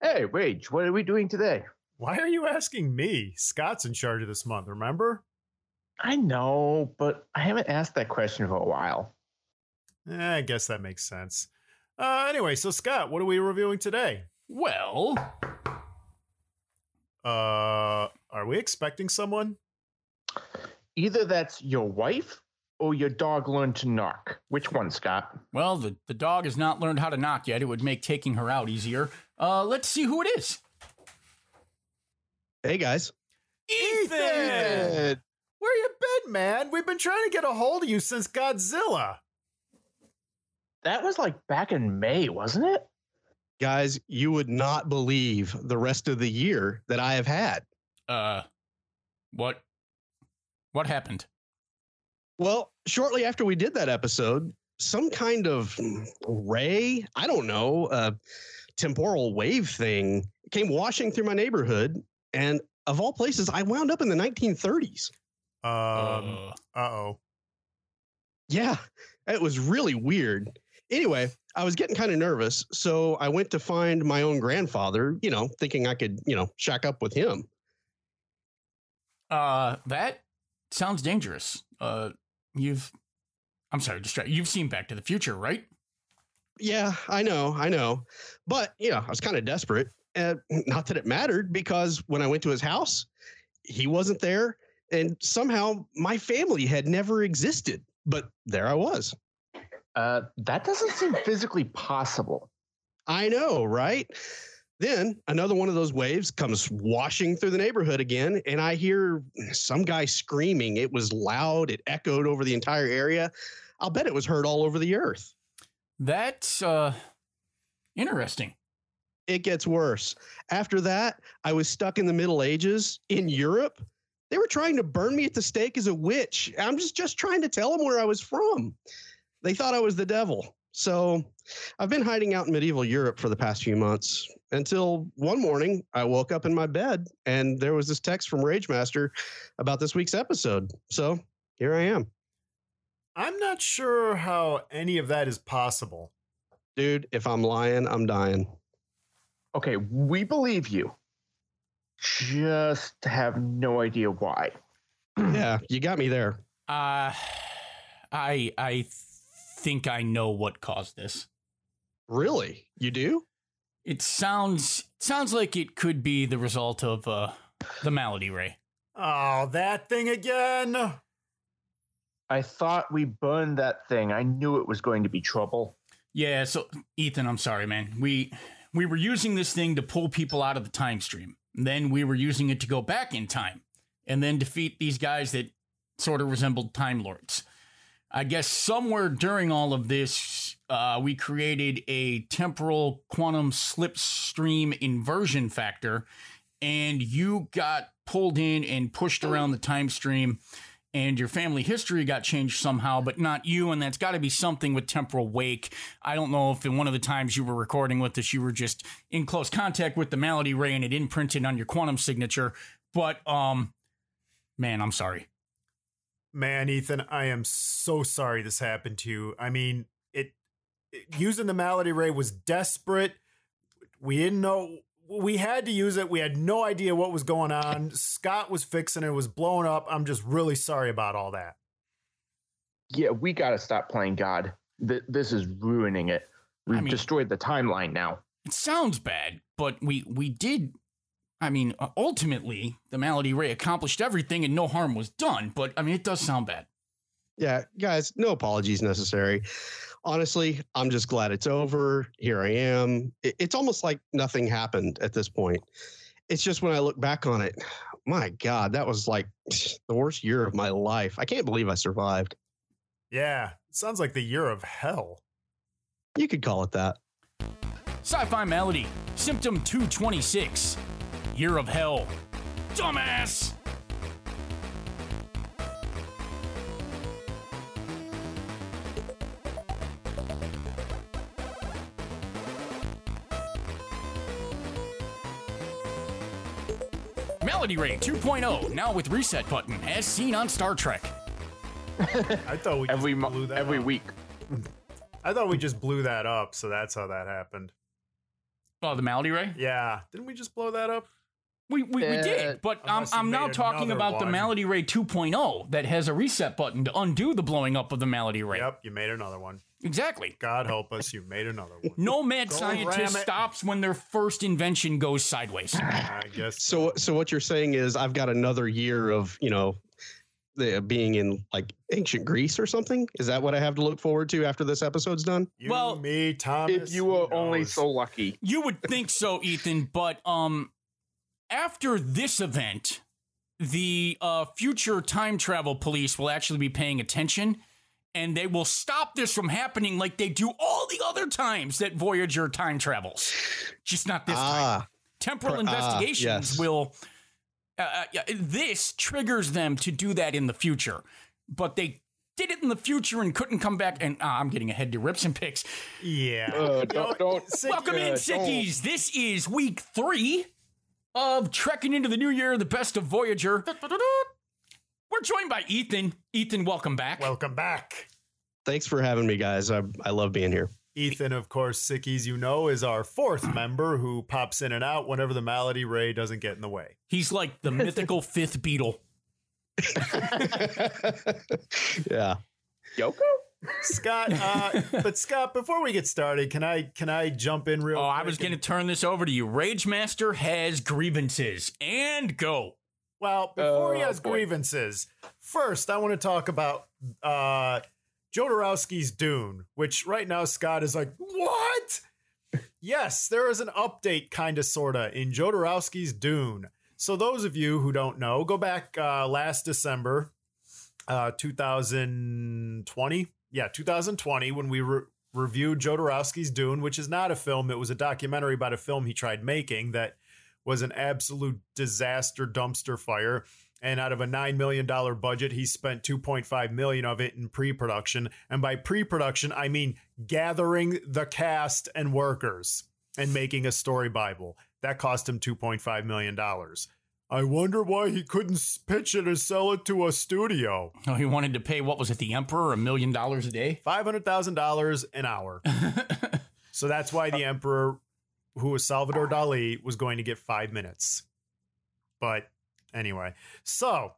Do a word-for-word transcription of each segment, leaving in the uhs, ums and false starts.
Hey, Rage, what are we doing today? Why are you asking me? Scott's in charge of this month, remember? I know, but I haven't asked that question for a while. Eh, I guess that makes sense. Uh, anyway, so Scott, what are we reviewing today? Well, uh, are we expecting someone? Either that's your wife or your dog learned to knock. Which one, Scott? Well, the, the dog has not learned how to knock yet. It would make taking her out easier. Uh, let's see who it is. Hey, guys. Ethan! Ethan! Where you been, man? We've been trying to get a hold of you since Godzilla. That was like back in May, wasn't it? Guys, you would not believe the rest of the year that I have had. Uh, what? What happened? Well, shortly after we did that episode, some kind of ray, I don't know, uh, temporal wave thing came washing through my neighborhood. And of all places, I wound up in the nineteen thirties. Um, uh-oh. Yeah, it was really weird. Anyway, I was getting kind of nervous, so I went to find my own grandfather, you know, thinking I could, you know, shack up with him. Uh, that sounds dangerous. Uh, you've, I'm sorry, distract. You've seen Back to the Future, right? Yeah, I know, I know. But, you know, I was kind of desperate. Uh, not that it mattered, because when I went to his house, he wasn't there. And somehow my family had never existed. But there I was. Uh, that doesn't seem physically possible. I know, right? Then another one of those waves comes washing through the neighborhood again. And I hear some guy screaming. It was loud. It echoed over the entire area. I'll bet it was heard all over the earth. That's uh, interesting. It gets worse. After that, I was stuck in the Middle Ages in Europe. They were trying to burn me at the stake as a witch. I'm just, just trying to tell them where I was from. They thought I was the devil. So I've been hiding out in medieval Europe for the past few months until one morning I woke up in my bed and there was this text from Ragemaster about this week's episode. So here I am. I'm not sure how any of that is possible. Dude, if I'm lying, I'm dying. Okay, we believe you. Just have no idea why. Yeah, you got me there. Uh, I I think I know what caused this. Really? You do? It sounds sounds like it could be the result of uh, the malady ray. Oh, that thing again! I thought we burned that thing. I knew it was going to be trouble. Yeah, so, Ethan, I'm sorry, man. We... We were using this thing to pull people out of the time stream. Then we were using it to go back in time and then defeat these guys that sort of resembled Time Lords. I guess somewhere during all of this, uh, we created a temporal quantum slipstream inversion factor, and you got pulled in and pushed around the time stream, and your family history got changed somehow, but not you. And that's got to be something with temporal wake. I don't know if in one of the times you were recording with us, you were just in close contact with the malady ray and it imprinted on your quantum signature. But, um, man, I'm sorry. Man, Ethan, I am so sorry this happened to you. I mean, it, it using the malady ray was desperate. We didn't know. We had to use it. We had no idea what was going on. Scott was fixing it. It was blowing up. I'm just really sorry about all that. Yeah, we got to stop playing God. Th- this is ruining it. We've I mean, destroyed the timeline now. It sounds bad, but we we did. I mean, ultimately, the Malady Ray accomplished everything and no harm was done. But, I mean, it does sound bad. Yeah, guys, no apologies necessary. Honestly, I'm just glad it's over. Here I am. It's almost like nothing happened at this point. It's just when I look back on it, my God, that was like the worst year of my life. I can't believe I survived. Yeah, it sounds like the year of hell. You could call it that. Sci-Fi Malady, Symptom two twenty-six, Year of Hell. Dumbass! Malady Ray two point oh, now with reset button, as seen on Star Trek. I thought we just every mo- blew that every up. week. I thought we just blew that up, so that's how that happened. Oh, the Malady Ray? Yeah. Didn't we just blow that up? We we, uh, we did, but I'm, I'm now talking about one. The Malady Ray two point oh that has a reset button to undo the blowing up of the Malady Ray. Yep, you made another one. Exactly. God help us, you made another one. No mad Go scientist stops when their first invention goes sideways. I guess so. So, so what you're saying is I've got another year of, you know, the, being in like ancient Greece or something? Is that what I have to look forward to after this episode's done? You, well, me, Thomas. If you were knows. only so lucky. You would think so, Ethan, but um. After this event, the uh, future time travel police will actually be paying attention, and they will stop this from happening like they do all the other times that Voyager time travels. Just not this ah, time. Temporal per, investigations ah, yes. will... Uh, uh, this triggers them to do that in the future, but they did it in the future and couldn't come back. And uh, I'm getting ahead to rips and picks. Yeah. Uh, don't, don't, Welcome uh, in, sickies. This is week three of trekking into the new year, the best of Voyager. We're joined by Ethan. Ethan, welcome back. Welcome back. Thanks for having me, guys. I, I love being here. Ethan, of course, sickies, you know, is our fourth member who pops in and out whenever the Malady Ray doesn't get in the way. He's like the mythical fifth Beatle. Yeah. Yoko? Scott, uh, but Scott, before we get started, can I can I jump in real oh, quick? Oh, I was going to turn this over to you. Rage Master has grievances. And go. Well, before oh, he has boy. grievances, first, I want to talk about uh, Jodorowsky's Dune, which right now Scott is like, what? Yes, there is an update kind of sort of in Jodorowsky's Dune. So those of you who don't know, go back uh, last December, uh, two thousand twenty. Yeah, two thousand twenty, when we re- reviewed Jodorowsky's Dune, which is not a film. It was a documentary about a film he tried making that was an absolute disaster dumpster fire. And out of a nine million dollars budget, he spent two point five million dollars of it in pre-production. And by pre-production, I mean gathering the cast and workers and making a story Bible. That cost him two point five million dollars. I wonder why he couldn't pitch it or sell it to a studio. Oh, he wanted to pay, what was it, the Emperor, a million dollars a day? five hundred thousand dollars an hour. So that's why the Emperor, who was Salvador Dali, was going to get five minutes. But anyway, so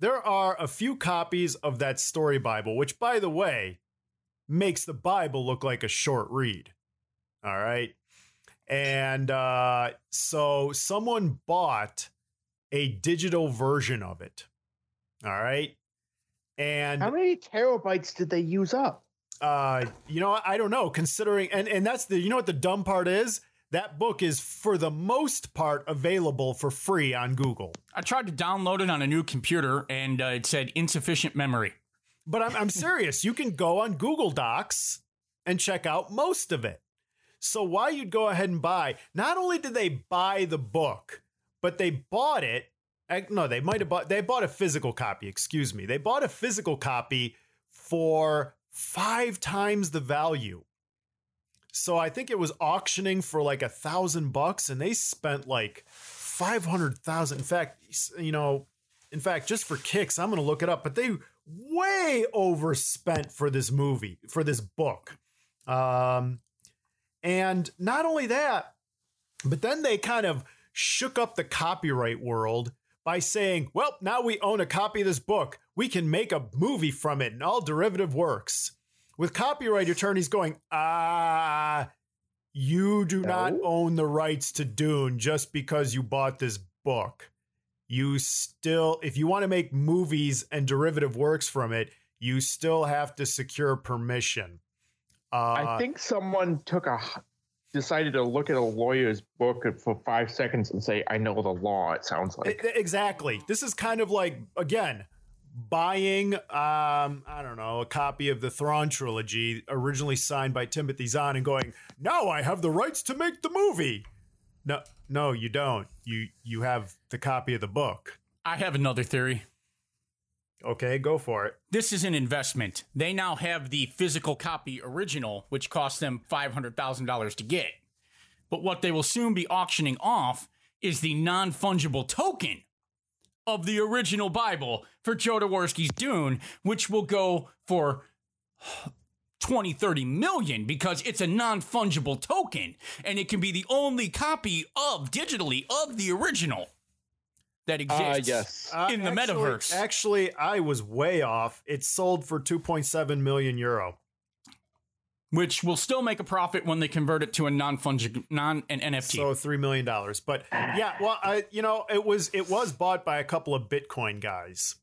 there are a few copies of that story Bible, which, by the way, makes the Bible look like a short read. All right. And uh, so someone bought a digital version of it. All right. And how many terabytes did they use up? Uh, you know, I don't know, considering, and, and that's the, you know what the dumb part is? That book is for the most part available for free on Google. I tried to download it on a new computer and uh, it said insufficient memory. But I'm, I'm serious. You can go on Google Docs and check out most of it. So why you'd go ahead and buy, not only did they buy the book, but they bought it. No, they might have bought. They bought a physical copy. Excuse me. They bought a physical copy for five times the value. So I think it was auctioning for like a thousand bucks, and they spent like five hundred thousand. In fact, you know, in fact, just for kicks, I'm going to look it up. But they way overspent for this movie, for this book, um, and not only that, but then they kind of shook up the copyright world by saying, well, now we own a copy of this book. We can make a movie from it and all derivative works. With copyright attorneys going, ah, you do no. not own the rights to Dune just because you bought this book. You still, if you want to make movies and derivative works from it, you still have to secure permission. Uh, I think someone took a... decided to look at a lawyer's book for five seconds and say, I know the law, it sounds like. Exactly. This is kind of like, again, buying, um, I don't know, a copy of the Thrawn trilogy originally signed by Timothy Zahn and going, now I have the rights to make the movie. No, no, you don't. You, you have the copy of the book. I have another theory. Okay, go for it. This is an investment. They now have the physical copy original, which cost them five hundred thousand dollars to get. But what they will soon be auctioning off is the non-fungible token of the original Bible for Jodorowsky's Dune, which will go for twenty, thirty million because it's a non-fungible token and it can be the only copy of digitally of the original that exists uh, yes. uh, in the actually, metaverse. Actually, I was way off. It sold for two point seven million euro. Which will still make a profit when they convert it to a non-fungible, non an N F T. So three million dollars, but yeah, well, I, you know, it was it was bought by a couple of Bitcoin guys,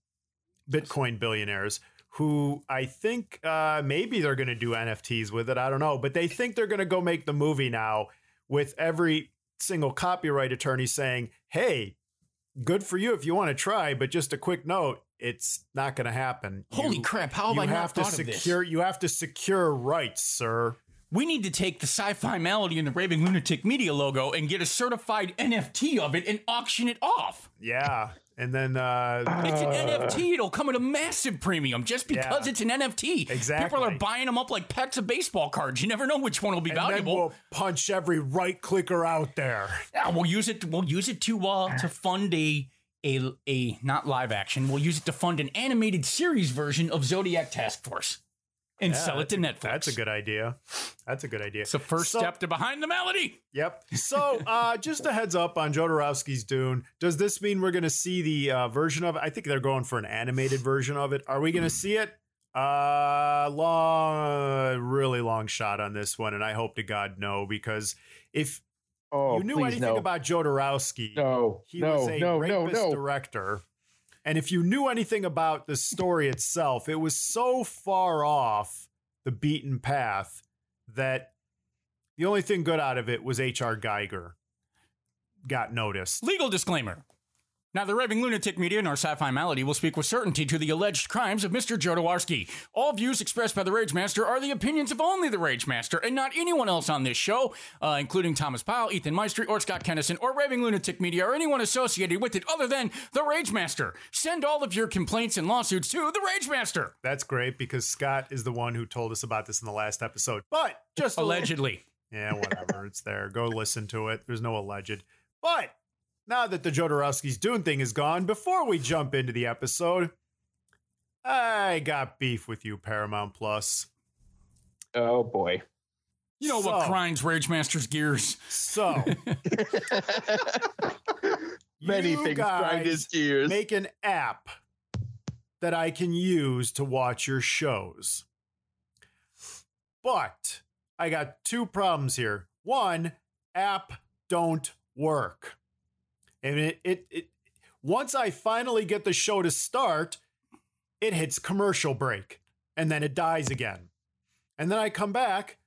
Bitcoin billionaires, who I think uh, maybe they're going to do N F Ts with it. I don't know, but they think they're going to go make the movie now with every single copyright attorney saying, "Hey, good for you if you want to try, but just a quick note." It's not going to happen. Holy you, crap. How have I not thought secure, of this? You have to secure rights, sir. We need to take the Sci-Fi Malady and the Raving Lunatic Media logo and get a certified N F T of it and auction it off. Yeah. And then uh, it's an uh, N F T. It'll come at a massive premium just because yeah, it's an N F T. Exactly. People are buying them up like packs of baseball cards. You never know which one will be and valuable. Then we'll punch every right clicker out there. Yeah, we'll use it. We'll use it to uh, to fund a. A, a not live action. We'll use it to fund an animated series version of Zodiac Task Force and yeah, sell it to Netflix. A, that's a good idea. That's a good idea. It's the first so, step to Behind the Malady. Yep. So uh, just a heads up on Jodorowsky's Dune. Does this mean we're going to see the uh, version of it? I think they're going for an animated version of it. Are we going to see it? Uh, long, really long shot on this one. And I hope to God no, because if Oh, you knew anything no. about Jodorowsky? No, he no, was a no, rapist no, no. director, and if you knew anything about the story itself, it was so far off the beaten path that the only thing good out of it was H R Geiger got noticed. Legal disclaimer. Now, the Raving Lunatic Media and our Sci-Fi Malady will speak with certainty to the alleged crimes of Mister Jodorowsky. All views expressed by the Rage Master are the opinions of only the Rage Master and not anyone else on this show, uh, including Thomas Powell, Ethan Maestri, or Scott Kennison, or Raving Lunatic Media, or anyone associated with it other than the Rage Master. Send all of your complaints and lawsuits to the Rage Master. That's great, because Scott is the one who told us about this in the last episode. But just allegedly. Yeah, whatever. It's there. Go listen to it. There's no alleged. But now that the Jodorowsky's Dune thing is gone, before we jump into the episode, I got beef with you, Paramount Plus. Oh, boy. You know so, what grinds Rage Master's gears. So. Many things grind his gears. Make an app that I can use to watch your shows. But I got two problems here. One, app don't work. And it, it it once I finally get the show to start, it hits commercial break and then it dies again. And then I come back,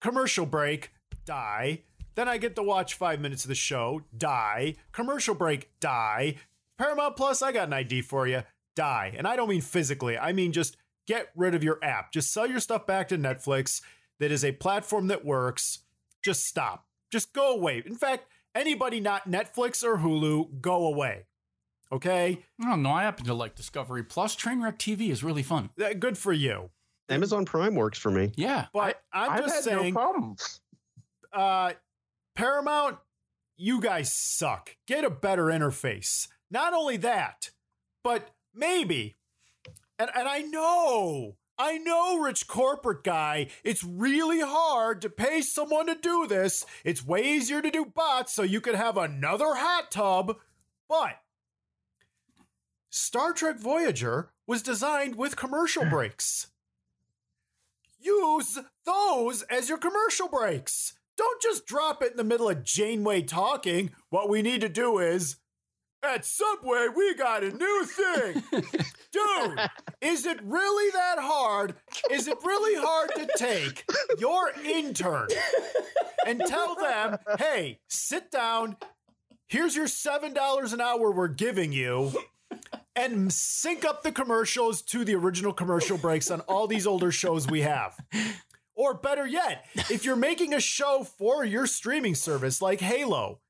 commercial break, die. Then I get to watch five minutes of the show, die. Commercial break, die. Paramount Plus, I got an I D for you, die. And I don't mean physically. I mean, just get rid of your app. Just sell your stuff back to Netflix. That is a platform that works. Just stop. Just go away. In fact, anybody not Netflix or Hulu, go away. Okay? I don't know. I happen to like Discovery Plus. Trainwreck T V is really fun. Good for you. Amazon Prime works for me. Yeah. But I, I'm I've just had saying. No problems. Uh, Paramount, you guys suck. Get a better interface. Not only that, but maybe. And, and I know. I know, rich corporate guy, it's really hard to pay someone to do this. It's way easier to do bots so you could have another hot tub. But Star Trek Voyager was designed with commercial breaks. Use those as your commercial breaks. Don't just drop it in the middle of Janeway talking. What we need to do is, at Subway, we got a new thing. Dude, is it really that hard? Is it really hard to take your intern and tell them, hey, sit down, here's your seven dollars an hour we're giving you, and sync up the commercials to the original commercial breaks on all these older shows we have? Or better yet, if you're making a show for your streaming service like Halo,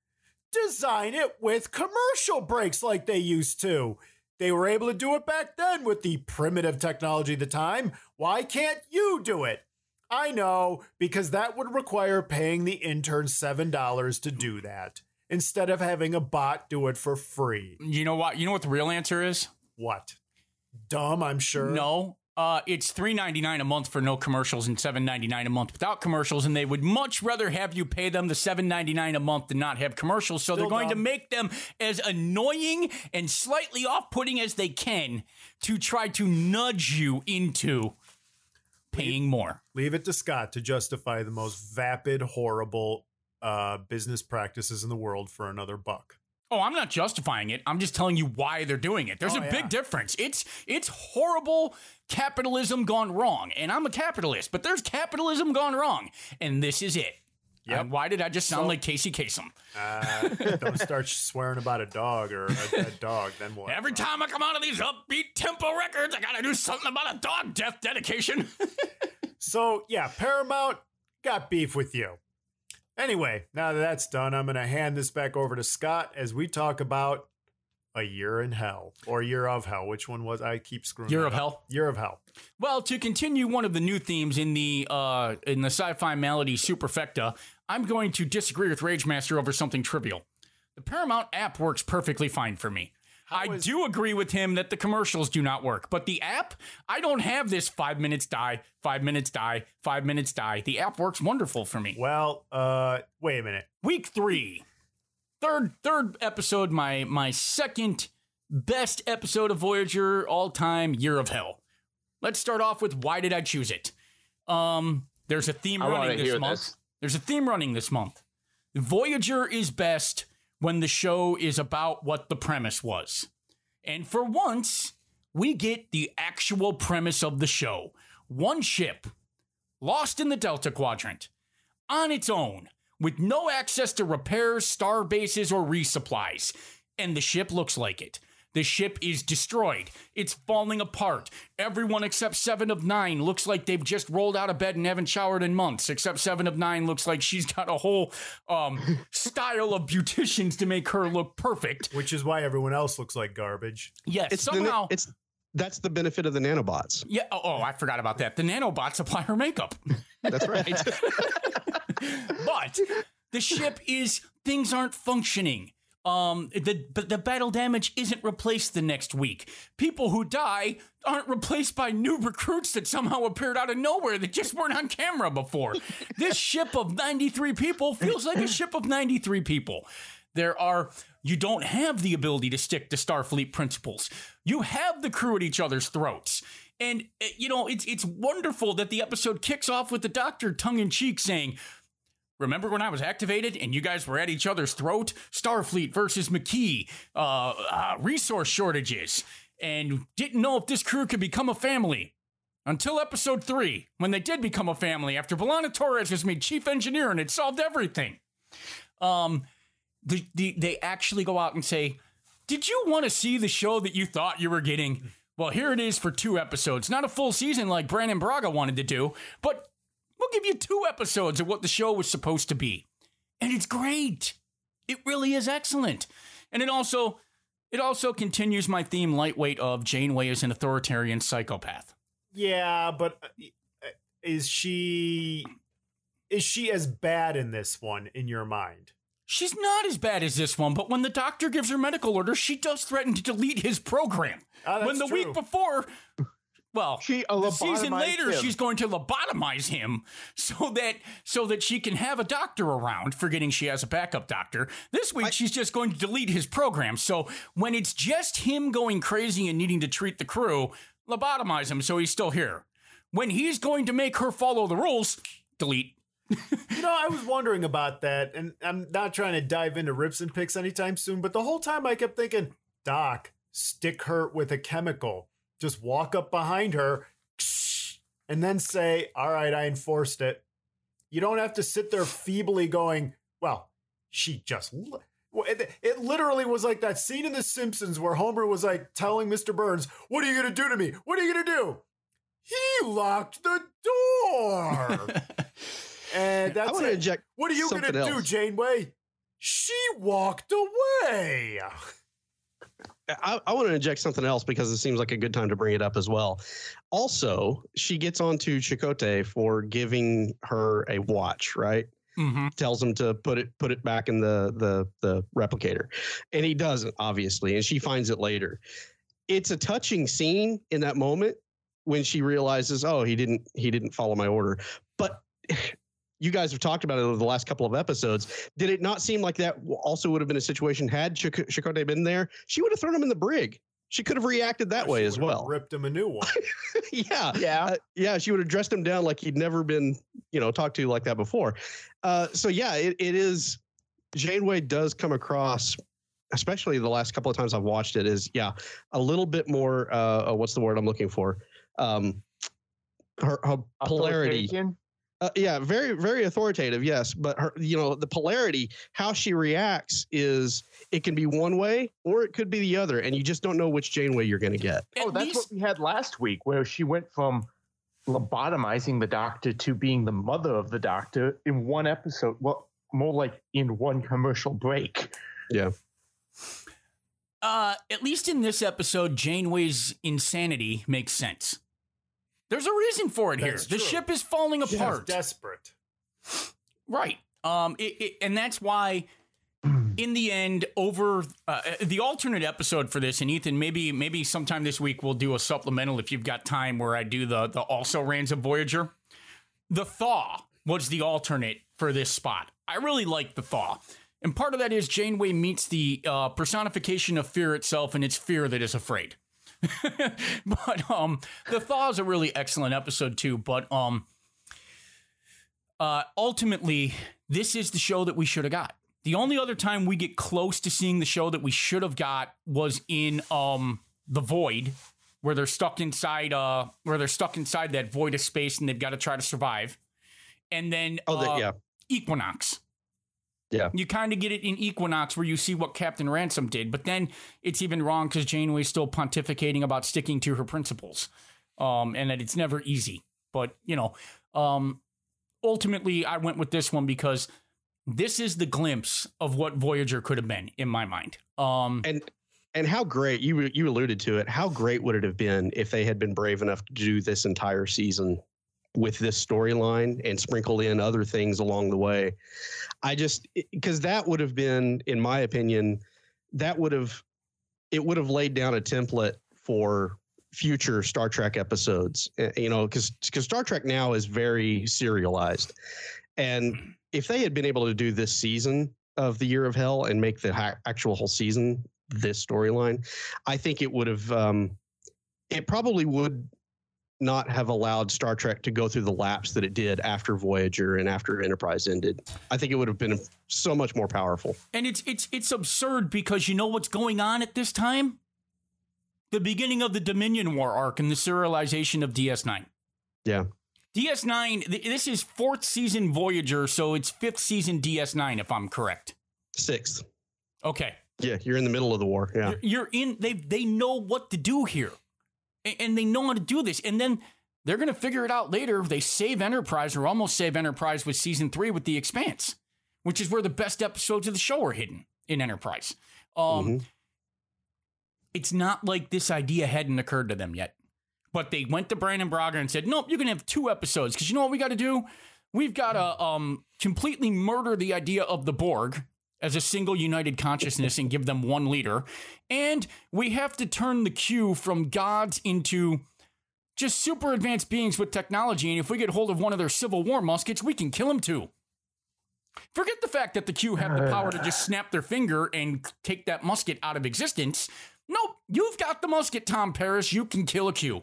design it with commercial breaks like they used to. They were able to do it back then with the primitive technology of the time. Why can't you do it? I know, because that would require paying the intern seven dollars to do that instead of having a bot do it for free. You know what? You know what the real answer is? What? Dumb, I'm sure. No, Uh, it's three ninety-nine a month for no commercials and seven ninety-nine a month without commercials, and they would much rather have you pay them the seven ninety-nine a month than not have commercials. So Still they're going dumb. to make them as annoying and slightly off-putting as they can to try to nudge you into paying leave, more. Leave it to Scott to justify the most vapid, horrible uh, business practices in the world for another buck. Oh, I'm not justifying it. I'm just telling you why they're doing it. There's oh, a yeah. big difference. It's it's horrible capitalism gone wrong. And I'm a capitalist, but there's capitalism gone wrong. And this is it. Yep. And why did I just sound so, like Casey Kasem? Uh, don't start swearing about a dog or a dead dog. Then what? Every time I come out of these upbeat tempo records, I got to do something about a dog death dedication. So, yeah, Paramount got beef with you. Anyway, now that that's done, I'm going to hand this back over to Scott as we talk about A Year in Hell or Year of Hell. Which one was I keep screwing? Year of up. Hell. Year of Hell. Well, to continue one of the new themes in the uh, in the Sci-Fi Malady Superfecta, I'm going to disagree with Rage Master over something trivial. The Paramount app works perfectly fine for me. How I is- do agree with him that the commercials do not work, but the app, I don't have this five minutes die, five minutes die, five minutes die. The app works wonderful for me. Well, uh, wait a minute. Week three, third, third episode, my, my second best episode of Voyager all time, Year of Hell. Let's start off with why did I choose it? Um, there's a theme I running this month. This. There's a theme running this month. Voyager is best when the show is about what the premise was. And for once, we get the actual premise of the show. One ship, lost in the Delta Quadrant, on its own, with no access to repairs, star bases, or resupplies. And the ship looks like it. The ship is destroyed. It's falling apart. Everyone except Seven of Nine looks like they've just rolled out of bed and haven't showered in months. Except Seven of Nine looks like she's got a whole um, style of beauticians to make her look perfect. Which is why everyone else looks like garbage. Yes, it's somehow. The, it's That's the benefit of the nanobots. Yeah. Oh, oh, I forgot about that. The nanobots apply her makeup. That's right. But the ship is, things aren't functioning. Um, the, but the battle damage isn't replaced the next week. People who die aren't replaced by new recruits that somehow appeared out of nowhere that just weren't on camera before. This ship of ninety-three people feels like a ship of ninety-three people. There are, you don't have the ability to stick to Starfleet principles. You have the crew at each other's throats. And, you know, it's, it's wonderful that the episode kicks off with the Doctor tongue in cheek saying, "Remember when I was activated and you guys were at each other's throat? Starfleet versus McKee, uh, uh, resource shortages, and didn't know if this crew could become a family. Until episode three, when they did become a family after B'Elanna Torres was made chief engineer and it solved everything." Um, the, the, they actually go out and say, "Did you want to see the show that you thought you were getting? Well, here it is for two episodes. Not a full season like Brannon Braga wanted to do, but we'll give you two episodes of what the show was supposed to be." And it's great. It really is excellent. And it also it also continues my theme lightweight of Janeway is an authoritarian psychopath. Yeah, but is she is she as bad in this one in your mind? She's not as bad as this one, but when the Doctor gives her medical orders, she does threaten to delete his program. Oh, that's when the true. week before... Well, she, the season later, him. she's going to lobotomize him so that so that she can have a doctor around, forgetting she has a backup doctor. This week, I, she's just going to delete his program. So when it's just him going crazy and needing to treat the crew, lobotomize him so he's still here. When he's going to make her follow the rules, delete. You know, I was wondering about that, and I'm not trying to dive into rips and picks anytime soon, but the whole time I kept thinking, Doc, stick her with a chemical. Just walk up behind her and then say, "All right, I enforced it." You don't have to sit there feebly going, "Well, she just..." It literally was like that scene in The Simpsons where Homer was like telling Mister Burns, "What are you going to do to me? What are you going to do?" He locked the door. And that's I want to inject What are you going to do, Janeway? She walked away. I, I want to inject something else because it seems like a good time to bring it up as well. Also, she gets onto Chakotay for giving her a watch, right? Mm-hmm. Tells him to put it put it back in the, the the replicator. And he doesn't, obviously, and she finds it later. It's a touching scene in that moment, when she realizes, oh, he didn't he didn't follow my order. But you guys have talked about it over the last couple of episodes. Did it not seem like that also would have been a situation had Chak- Chakotay been there? She would have thrown him in the brig. She could have reacted that way as well. Ripped him a new one. yeah. Yeah. Uh, yeah. She would have dressed him down like he'd never been, you know, talked to like that before. Uh, so, yeah, it, it is. Janeway does come across, especially the last couple of times I've watched it, is, yeah, a little bit more. Uh, what's the word I'm looking for? Um, her, her polarity. Uh, yeah. Very, very authoritative. Yes. But, her, you know, the polarity, how she reacts is it can be one way or it could be the other. And you just don't know which Janeway you're going to get. At oh, that's least- what we had last week, where she went from lobotomizing the Doctor to being the mother of the Doctor in one episode. Well, more like in one commercial break. Yeah. Uh, at least in this episode, Janeway's insanity makes sense. There's a reason for it that's here. True. The ship is falling apart. She's desperate. Right. Um, it, it, and that's why, in the end, over uh, the alternate episode for this, and Ethan, maybe maybe sometime this week we'll do a supplemental if you've got time where I do the, the also rans of Voyager. The Thaw was the alternate for this spot. I really like The Thaw. And part of that is Janeway meets the uh, personification of fear itself, and it's fear that is afraid. But um, The Thaw is a really excellent episode too. But um, uh, ultimately, this is the show that we should have got. The only other time we get close to seeing the show that we should have got was in um, The Void, where they're stuck inside uh, where they're stuck inside that void of space, and they've got to try to survive. And then oh, uh, the, yeah. Equinox. Yeah, you kind of get it in Equinox where you see what Captain Ransom did, but then it's even wrong because Janeway's still pontificating about sticking to her principles, um, and that it's never easy. But, you know, um, ultimately, I went with this one because this is the glimpse of what Voyager could have been in my mind. Um, and and how great you you alluded to it. How great would it have been if they had been brave enough to do this entire season with this storyline and sprinkle in other things along the way? I just, because that would have been, in my opinion, that would have, it would have laid down a template for future Star Trek episodes, you know, because because Star Trek now is very serialized. And if they had been able to do this season of the Year of Hell and make the ha- actual whole season this storyline, I think it would have, um, it probably would not have allowed Star Trek to go through the lapse that it did after Voyager and after Enterprise ended. I think it would have been so much more powerful. And it's it's it's absurd because you know what's going on at this time? The beginning of the Dominion War arc and the serialization of D S nine. Yeah. D S nine, this is fourth season Voyager, so it's fifth season D S nine, if I'm correct. Sixth. Okay. Yeah, you're in the middle of the war. Yeah. You're, you're in, they they know what to do here. And they know how to do this. And then they're going to figure it out later. They save Enterprise or almost save Enterprise with season three with The Expanse, which is where the best episodes of the show are hidden in Enterprise. Um, mm-hmm. It's not like this idea hadn't occurred to them yet. But they went to Brannon Braga and said, nope, you can have two episodes because you know what we got to do? We've got to um, completely murder the idea of the Borg as a single united consciousness and give them one leader. And we have to turn the Q from gods into just super advanced beings with technology. And if we get hold of one of their Civil War muskets, we can kill them too. Forget the fact that the Q have the power to just snap their finger and take that musket out of existence. Nope, you've got the musket, Tom Paris. You can kill a Q.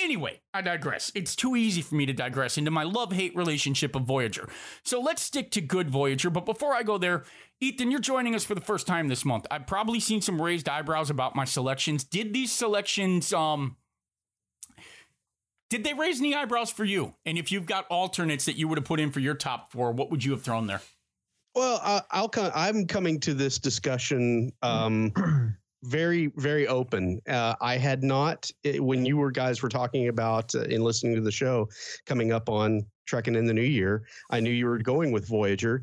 Anyway, I digress. It's too easy for me to digress into my love-hate relationship of Voyager. So let's stick to good Voyager. But before I go there, Ethan, you're joining us for the first time this month. I've probably seen some raised eyebrows about my selections. Did these selections, um, did they raise any eyebrows for you? And if you've got alternates that you would have put in for your top four, what would you have thrown there? Well, uh, I'll co- I'm coming to this discussion um very, very open. Uh, I had not, it, when you were guys were talking about uh, in listening to the show coming up on Trekking in the New Year, I knew you were going with Voyager.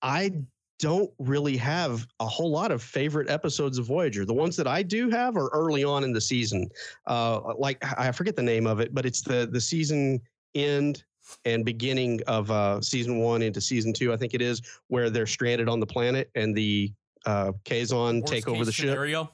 I don't really have a whole lot of favorite episodes of Voyager. The ones that I do have are early on in the season. Uh, like, I forget the name of it, but it's the, the season end and beginning of uh, season one into season two, I think it is, where they're stranded on the planet and the Uh, Kazon take over the scenario. Ship.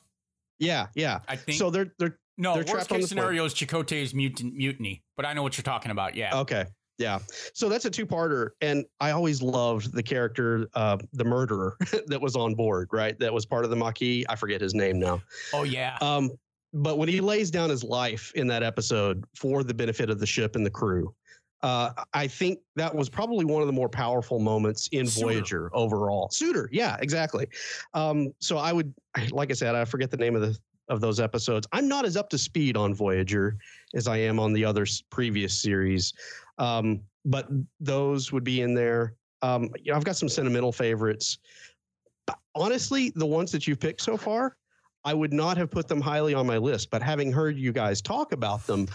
Yeah, yeah. I think so. They're they're No, worst case scenario is Chakotay's mutant mutiny, but I know what you're talking about. Yeah. Okay. Yeah. So that's a two-parter. And I always loved the character, uh, the murderer that was on board, right? That was part of the Maquis. I forget his name now. Oh, yeah. Um, but when he lays down his life in that episode for the benefit of the ship and the crew, uh, I think that was probably one of the more powerful moments in Suter. Voyager overall. Suter. Yeah, exactly. Um, so I would, like I said, I forget the name of the of those episodes. I'm not as up to speed on Voyager as I am on the other previous series. Um, but those would be in there. Um, you know, I've got some sentimental favorites, but honestly, the ones that you've picked so far, I would not have put them highly on my list, but having heard you guys talk about them,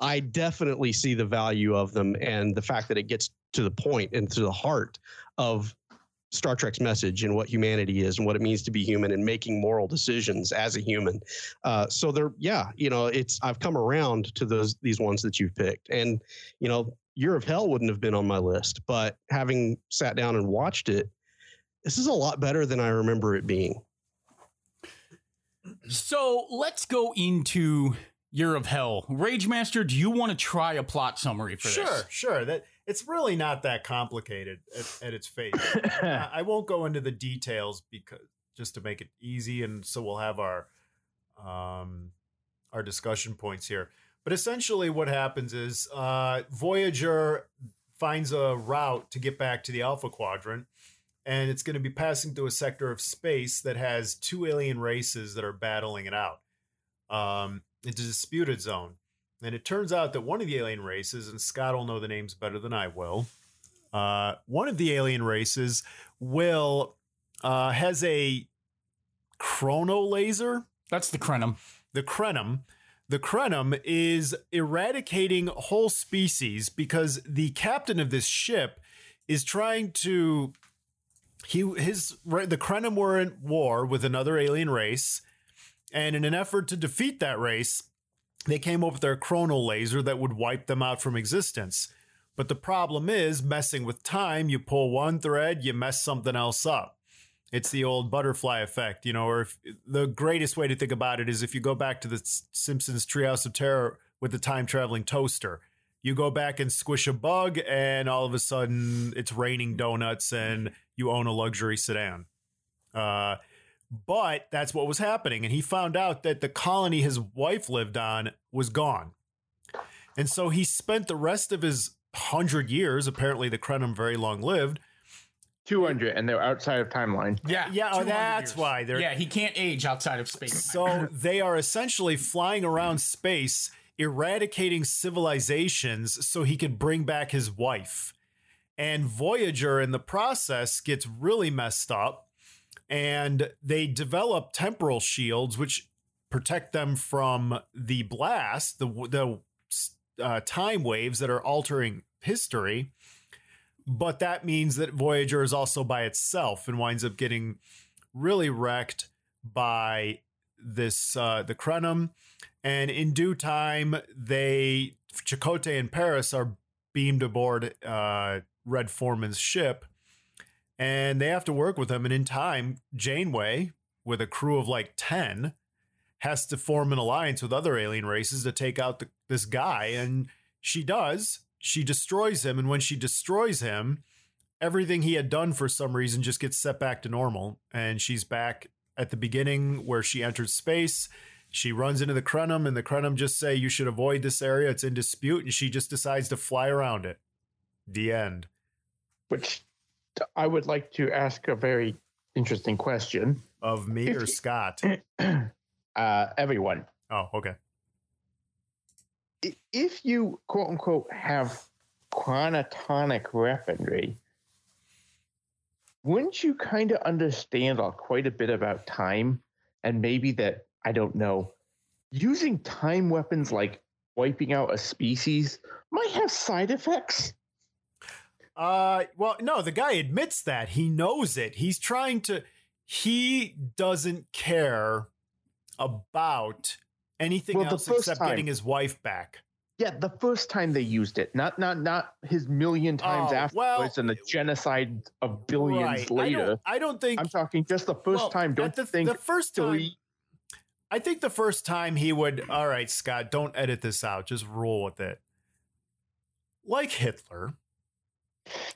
I definitely see the value of them and the fact that it gets to the point and to the heart of Star Trek's message and what humanity is and what it means to be human and making moral decisions as a human. Uh, so they're, yeah, you know, it's, I've come around to those, these ones that you've picked, and, you know, Year of Hell wouldn't have been on my list, but having sat down and watched it, this is a lot better than I remember it being. So let's go into Year of Hell. Ragemaster, do you want to try a plot summary for sure, this? Sure, sure. That, it's really not that complicated at, at its face. I, I won't go into the details because just to make it easy, and so we'll have our um, our discussion points here. But essentially, what happens is uh, Voyager finds a route to get back to the Alpha Quadrant, and it's going to be passing through a sector of space that has two alien races that are battling it out. Um, it's a disputed zone. And it turns out that one of the alien races, and Scott will know the names better than I will, uh, one of the alien races will uh, has a chrono laser. That's the Krenim. The Krenim. The Krenim is eradicating whole species because the captain of this ship is trying to... He his The Krenim were at war with another alien race, and in an effort to defeat that race... They came up with their chrono laser that would wipe them out from existence. But the problem is messing with time. You pull one thread, you mess something else up. It's the old butterfly effect, you know, or if, the greatest way to think about it is if you go back to the Simpsons Treehouse of Terror with the time traveling toaster, you go back and squish a bug and all of a sudden it's raining donuts and you own a luxury sedan. Uh, But that's what was happening. And he found out that the colony his wife lived on was gone. And so he spent the rest of his hundred years. Apparently, the Krenim very long lived. two hundred, and they're outside of timeline. Yeah. Yeah. Oh, that's years. Why they're. Yeah. He can't age outside of space. So they are essentially flying around space, eradicating civilizations so he could bring back his wife. And Voyager in the process gets really messed up. And they develop temporal shields, which protect them from the blast, the the uh, time waves that are altering history. But that means that Voyager is also by itself and winds up getting really wrecked by this uh, the Krenim. And in due time, they Chakotay and Paris are beamed aboard uh, Red Foreman's ship. And they have to work with him. And in time, Janeway, with a crew of like ten, has to form an alliance with other alien races to take out the, this guy. And she does. She destroys him. And when she destroys him, everything he had done for some reason just gets set back to normal. And she's back at the beginning where she entered space. She runs into the Krenim, and the Krenim just say, you should avoid this area. It's in dispute. And she just decides to fly around it. The end. Which... I would like to ask a very interesting question. Of me or Scott? uh, everyone. Oh, okay. If you, quote unquote, have chronotonic weaponry, wouldn't you kind of understand uh, quite a bit about time? And maybe that, I don't know, using time weapons like wiping out a species might have side effects? Uh, well, no, the guy admits that. He knows it. He's trying to, he doesn't care about anything well, else except time. Getting his wife back. Yeah, the first time they used it, not not not his million times oh, afterwards well, and the genocide of billions right. later. I don't, I don't think... I'm talking just the first well, time. Don't the, think... The first time... I think the first time he would, all right, Scott, don't edit this out. Just roll with it. Like Hitler,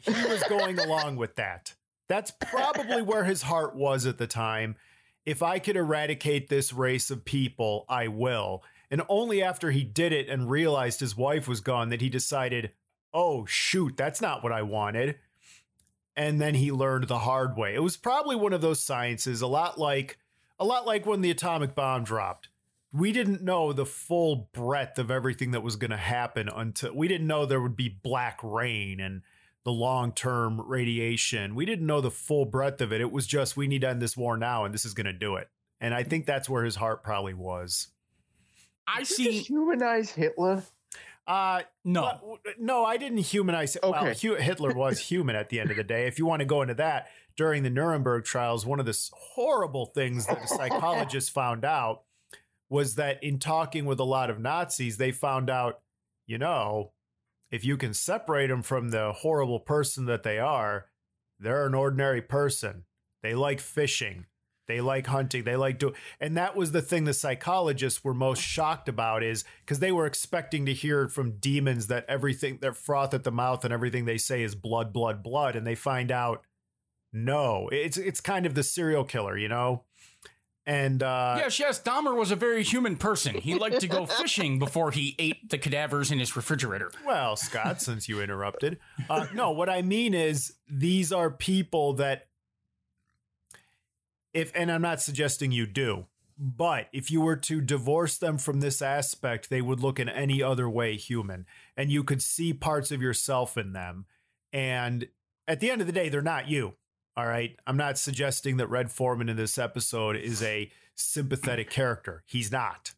he was going along with that. That's probably where his heart was at the time. If I could eradicate this race of people, I will. And only after he did it and realized his wife was gone that he decided, oh, shoot, that's not what I wanted. And then he learned the hard way. It was probably one of those sciences, a lot like a lot like when the atomic bomb dropped. We didn't know the full breadth of everything that was going to happen until we didn't know there would be black rain and the long-term radiation. We didn't know the full breadth of it. It was just, we need to end this war now, and this is going to do it. And I think that's where his heart probably was. I Did see. You just humanize Hitler? Uh, no, but, no, I didn't humanize. Okay. Well, Hitler was human at the end of the day. If you want to go into that, during the Nuremberg trials, one of the horrible things that a psychologist found out was that in talking with a lot of Nazis, they found out, you know, if you can separate them from the horrible person that they are, they're an ordinary person. They like fishing. They like hunting. They like do. And that was the thing the psychologists were most shocked about, is because they were expecting to hear from demons that everything, they're froth at the mouth and everything they say is blood, blood, blood. And they find out, no, it's it's kind of the serial killer, you know? And uh, yes, yes, Dahmer was a very human person. He liked to go fishing before he ate the cadavers in his refrigerator. Well, Scott, since you interrupted, uh, no, what I mean is these are people that if and I'm not suggesting you do, but if you were to divorce them from this aspect, they would look in any other way human, and you could see parts of yourself in them. And at the end of the day, they're not you. All right. I'm not suggesting that Red Foreman in this episode is a sympathetic character. He's not.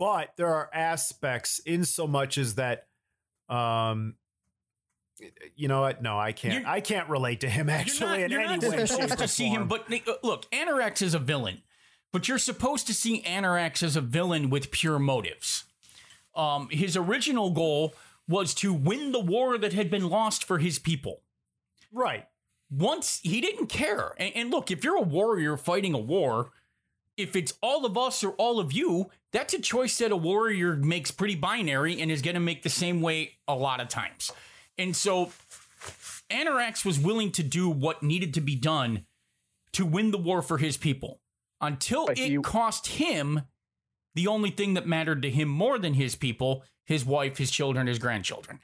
But there are aspects in so much as that. Um, you know what? No, I can't. You're, I can't relate to him, actually, you're not, in you're any not way, supposed to see him. But look, Annorax is a villain, but you're supposed to see Annorax as a villain with pure motives. Um, his original goal was to win the war that had been lost for his people. Right. Once he didn't care. And, and look, if you're a warrior fighting a war, if it's all of us or all of you, that's a choice that a warrior makes pretty binary and is going to make the same way a lot of times. And so Annorax was willing to do what needed to be done to win the war for his people until but it he- cost him the only thing that mattered to him more than his people, his wife, his children, his grandchildren.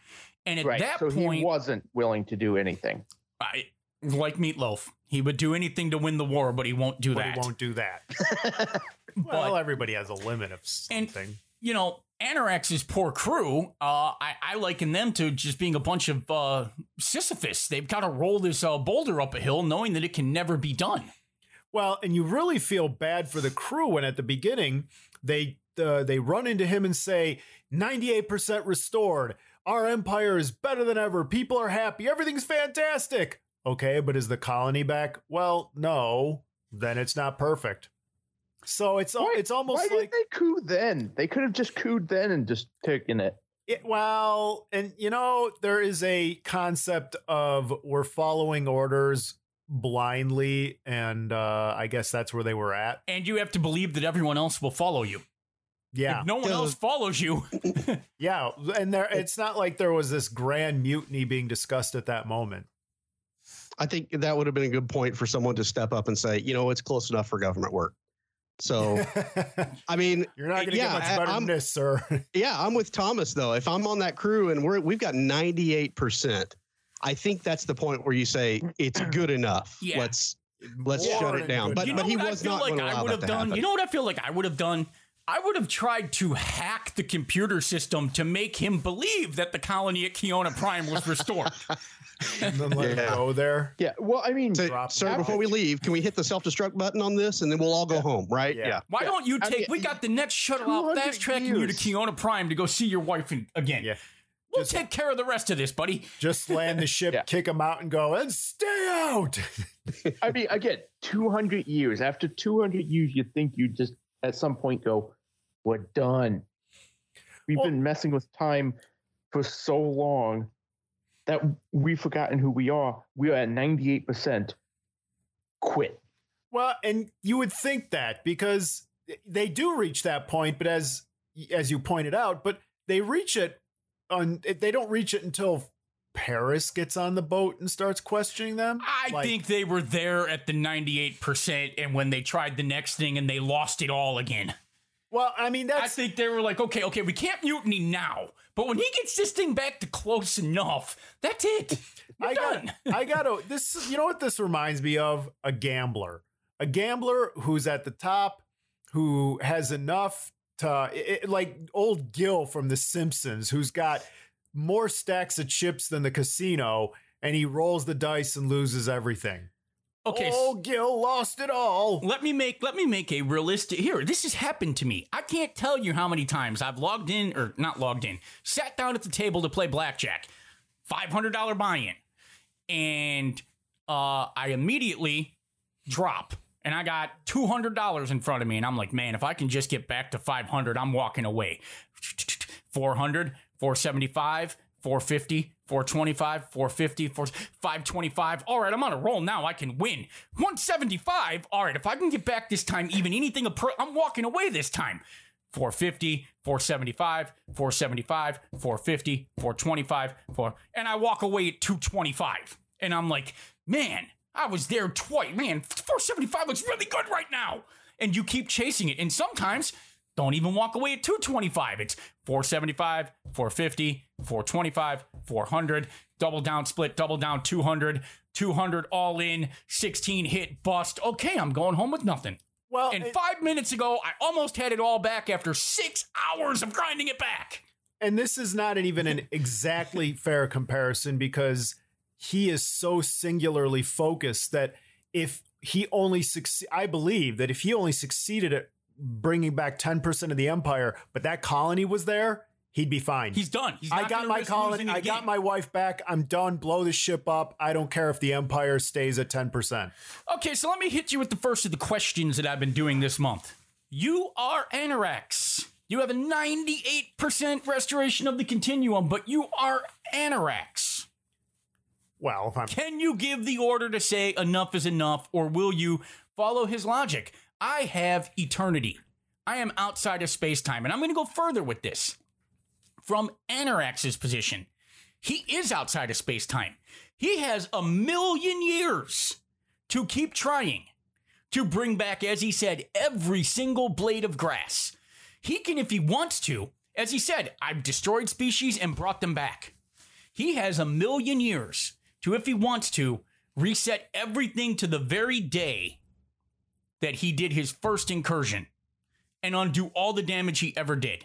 And at right. that so point, he wasn't willing to do anything. I, Like Meatloaf, he would do anything to win the war, but he won't do but that. He won't do that. Well, but, everybody has a limit of something. And, you know, Annorax's poor crew, uh, I, I liken them to just being a bunch of uh, Sisyphus. They've got to roll this uh, boulder up a hill knowing that it can never be done. Well, and you really feel bad for the crew when at the beginning they uh, they run into him and say, ninety-eight percent restored. Our empire is better than ever. People are happy. Everything's fantastic. Okay, but is the colony back? Well, no, then it's not perfect. So it's why, it's almost why like did they coup then? They could have just couped then and just taken it. it. Well, and you know, there is a concept of we're following orders blindly, and uh, I guess that's where they were at. And you have to believe that everyone else will follow you. Yeah, if no one else follows you. yeah, and there it's not like there was this grand mutiny being discussed at that moment. I think that would have been a good point for someone to step up and say, you know, it's close enough for government work. So, I mean, you're not going to yeah, get much better I'm, than this, sir. Yeah, I'm with Thomas, though. If I'm on that crew and we're, we've got ninety-eight percent, I think that's the point where you say it's good enough. Yeah. Let's let's More shut it down. But, you know but he was not like I would have done. Happen. You know what I feel like I would have done? I would have tried to hack the computer system to make him believe that the colony at Keona Prime was restored. And then let yeah. it go there. Yeah. Well, I mean, so, sir, average. Before we leave, can we hit the self-destruct button on this and then we'll all go yeah. home, right? Yeah. yeah. Why yeah. don't you take, I mean, we got the next shuttle out fast tracking you to Keona Prime to go see your wife in, again. Yeah. We'll just, take care of the rest of this, buddy. Just land the ship, yeah. kick them out and go, and stay out. I mean, again, two hundred years. After two hundred years, you think you just at some point go, we're done. We've well, been messing with time for so long that we've forgotten who we are. We are at ninety-eight percent. Quit. Well, and you would think that because they do reach that point, but as as you pointed out, but they reach it on they don't reach it until Paris gets on the boat and starts questioning them. I like, think they were there at the ninety-eight percent, and when they tried the next thing and they lost it all again. Well, I mean, that's... I think they were like, okay, okay, we can't mutiny now, but when he gets this thing back to close enough, that's it. We're I done. Got, I gotta, this, you know what this reminds me of? A gambler. A gambler who's at the top, who has enough to, it, like old Gil from The Simpsons, who's got more stacks of chips than the casino, and he rolls the dice and loses everything. Okay, oh, Gil lost it all. Let me make let me make a realistic here. This has happened to me. I can't tell you how many times I've logged in or not logged in, sat down at the table to play blackjack, five hundred dollars buy-in, and uh, I immediately drop, and I got two hundred dollars in front of me, and I'm like, man, if I can just get back to five hundred, I'm walking away. four hundred, four seventy-five. four fifty, four twenty-five, four fifty, five twenty-five. All right, I'm on a roll now. I can win. one seventy-five. All right, if I can get back this time, even anything, I'm walking away this time. four fifty, four seventy-five, four seventy-five, four fifty, four twenty-five, four, and I walk away at two twenty-five. And I'm like, man, I was there twice. Man, four seventy-five looks really good right now. And you keep chasing it. And sometimes... don't even walk away at two twenty-five. It's four seventy-five, four fifty, four twenty-five, four hundred, double down split, double down two hundred, two hundred all in, sixteen hit bust. Okay, I'm going home with nothing. Well, and it, five minutes ago, I almost had it all back after six hours of grinding it back. And this is not an, even an exactly fair comparison, because he is so singularly focused that if he only succeed, I believe that if he only succeeded at bringing back ten percent of the empire, but that colony was there, he'd be fine. He's done. He's I got my colony. I got my wife back. I'm done. Blow the ship up. I don't care if the empire stays at ten percent. Okay, so let me hit you with the first of the questions that I've been doing this month. You are Annorax. You have a ninety-eight percent restoration of the continuum, but you are Annorax. Well, if I'm... can you give the order to say enough is enough, or will you follow his logic? I have eternity. I am outside of space-time, and I'm going to go further with this. From Annorax's position, he is outside of space-time. He has a million years to keep trying to bring back, as he said, every single blade of grass. He can, if he wants to, as he said, I've destroyed species and brought them back. He has a million years to, if he wants to, reset everything to the very day that he did his first incursion and undo all the damage he ever did,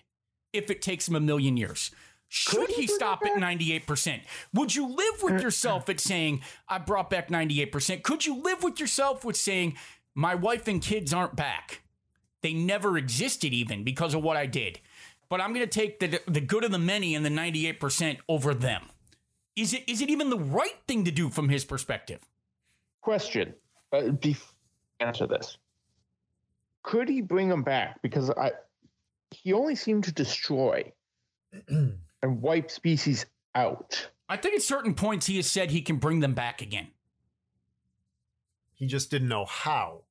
if it takes him a million years. Should he stop at ninety-eight percent? Would you live with yourself at saying, I brought back ninety-eight percent? Could you live with yourself with saying, my wife and kids aren't back? They never existed even because of what I did. But I'm going to take the the good of the many and the ninety-eight percent over them. Is it is it even the right thing to do from his perspective? Question. Uh, before answer this. Could he bring them back? Because I, he only seemed to destroy and wipe species out. I think at certain points he has said he can bring them back again. He just didn't know how.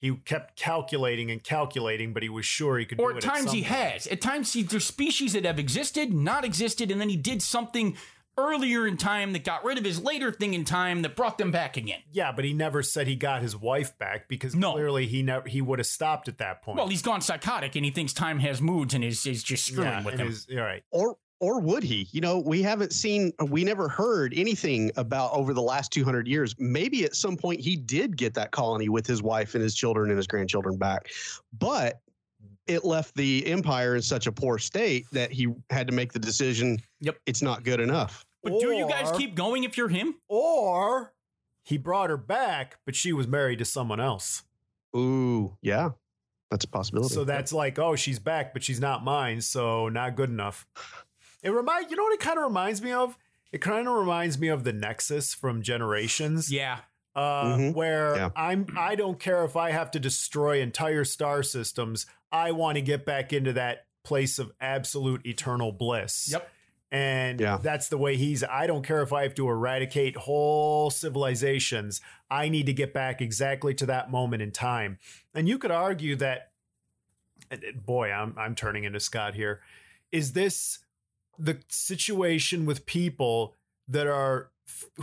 He kept calculating and calculating, but he was sure he could do it. Or at times he has. At times he, there's species that have existed, not existed, and then he did something earlier in time that got rid of his later thing in time that brought them back again. Yeah, but he never said he got his wife back, because no. Clearly he never he would have stopped at that point. Well, he's gone psychotic and he thinks time has moods and is is just screwing yeah, with him. Is, right. Or or would he? You know, we haven't seen, we never heard anything about over the last two hundred years. Maybe at some point he did get that colony with his wife and his children and his grandchildren back, but it left the empire in such a poor state that he had to make the decision. Yep. It's not good enough. But or, do you guys keep going if you're him? Or he brought her back, but she was married to someone else. Ooh, yeah, that's a possibility. So that's like, oh, she's back, but she's not mine. So not good enough. It remind you know what it kind of reminds me of? It kind of reminds me of the Nexus from Generations. Yeah. Uh, mm-hmm. Where yeah. I'm, I don't care if I have to destroy entire star systems. I want to get back into that place of absolute eternal bliss. Yep. And yeah. that's the way he's, I don't care if I have to eradicate whole civilizations. I need to get back exactly to that moment in time. And you could argue that boy, I'm I'm turning into Scott here. Is this the situation with people that are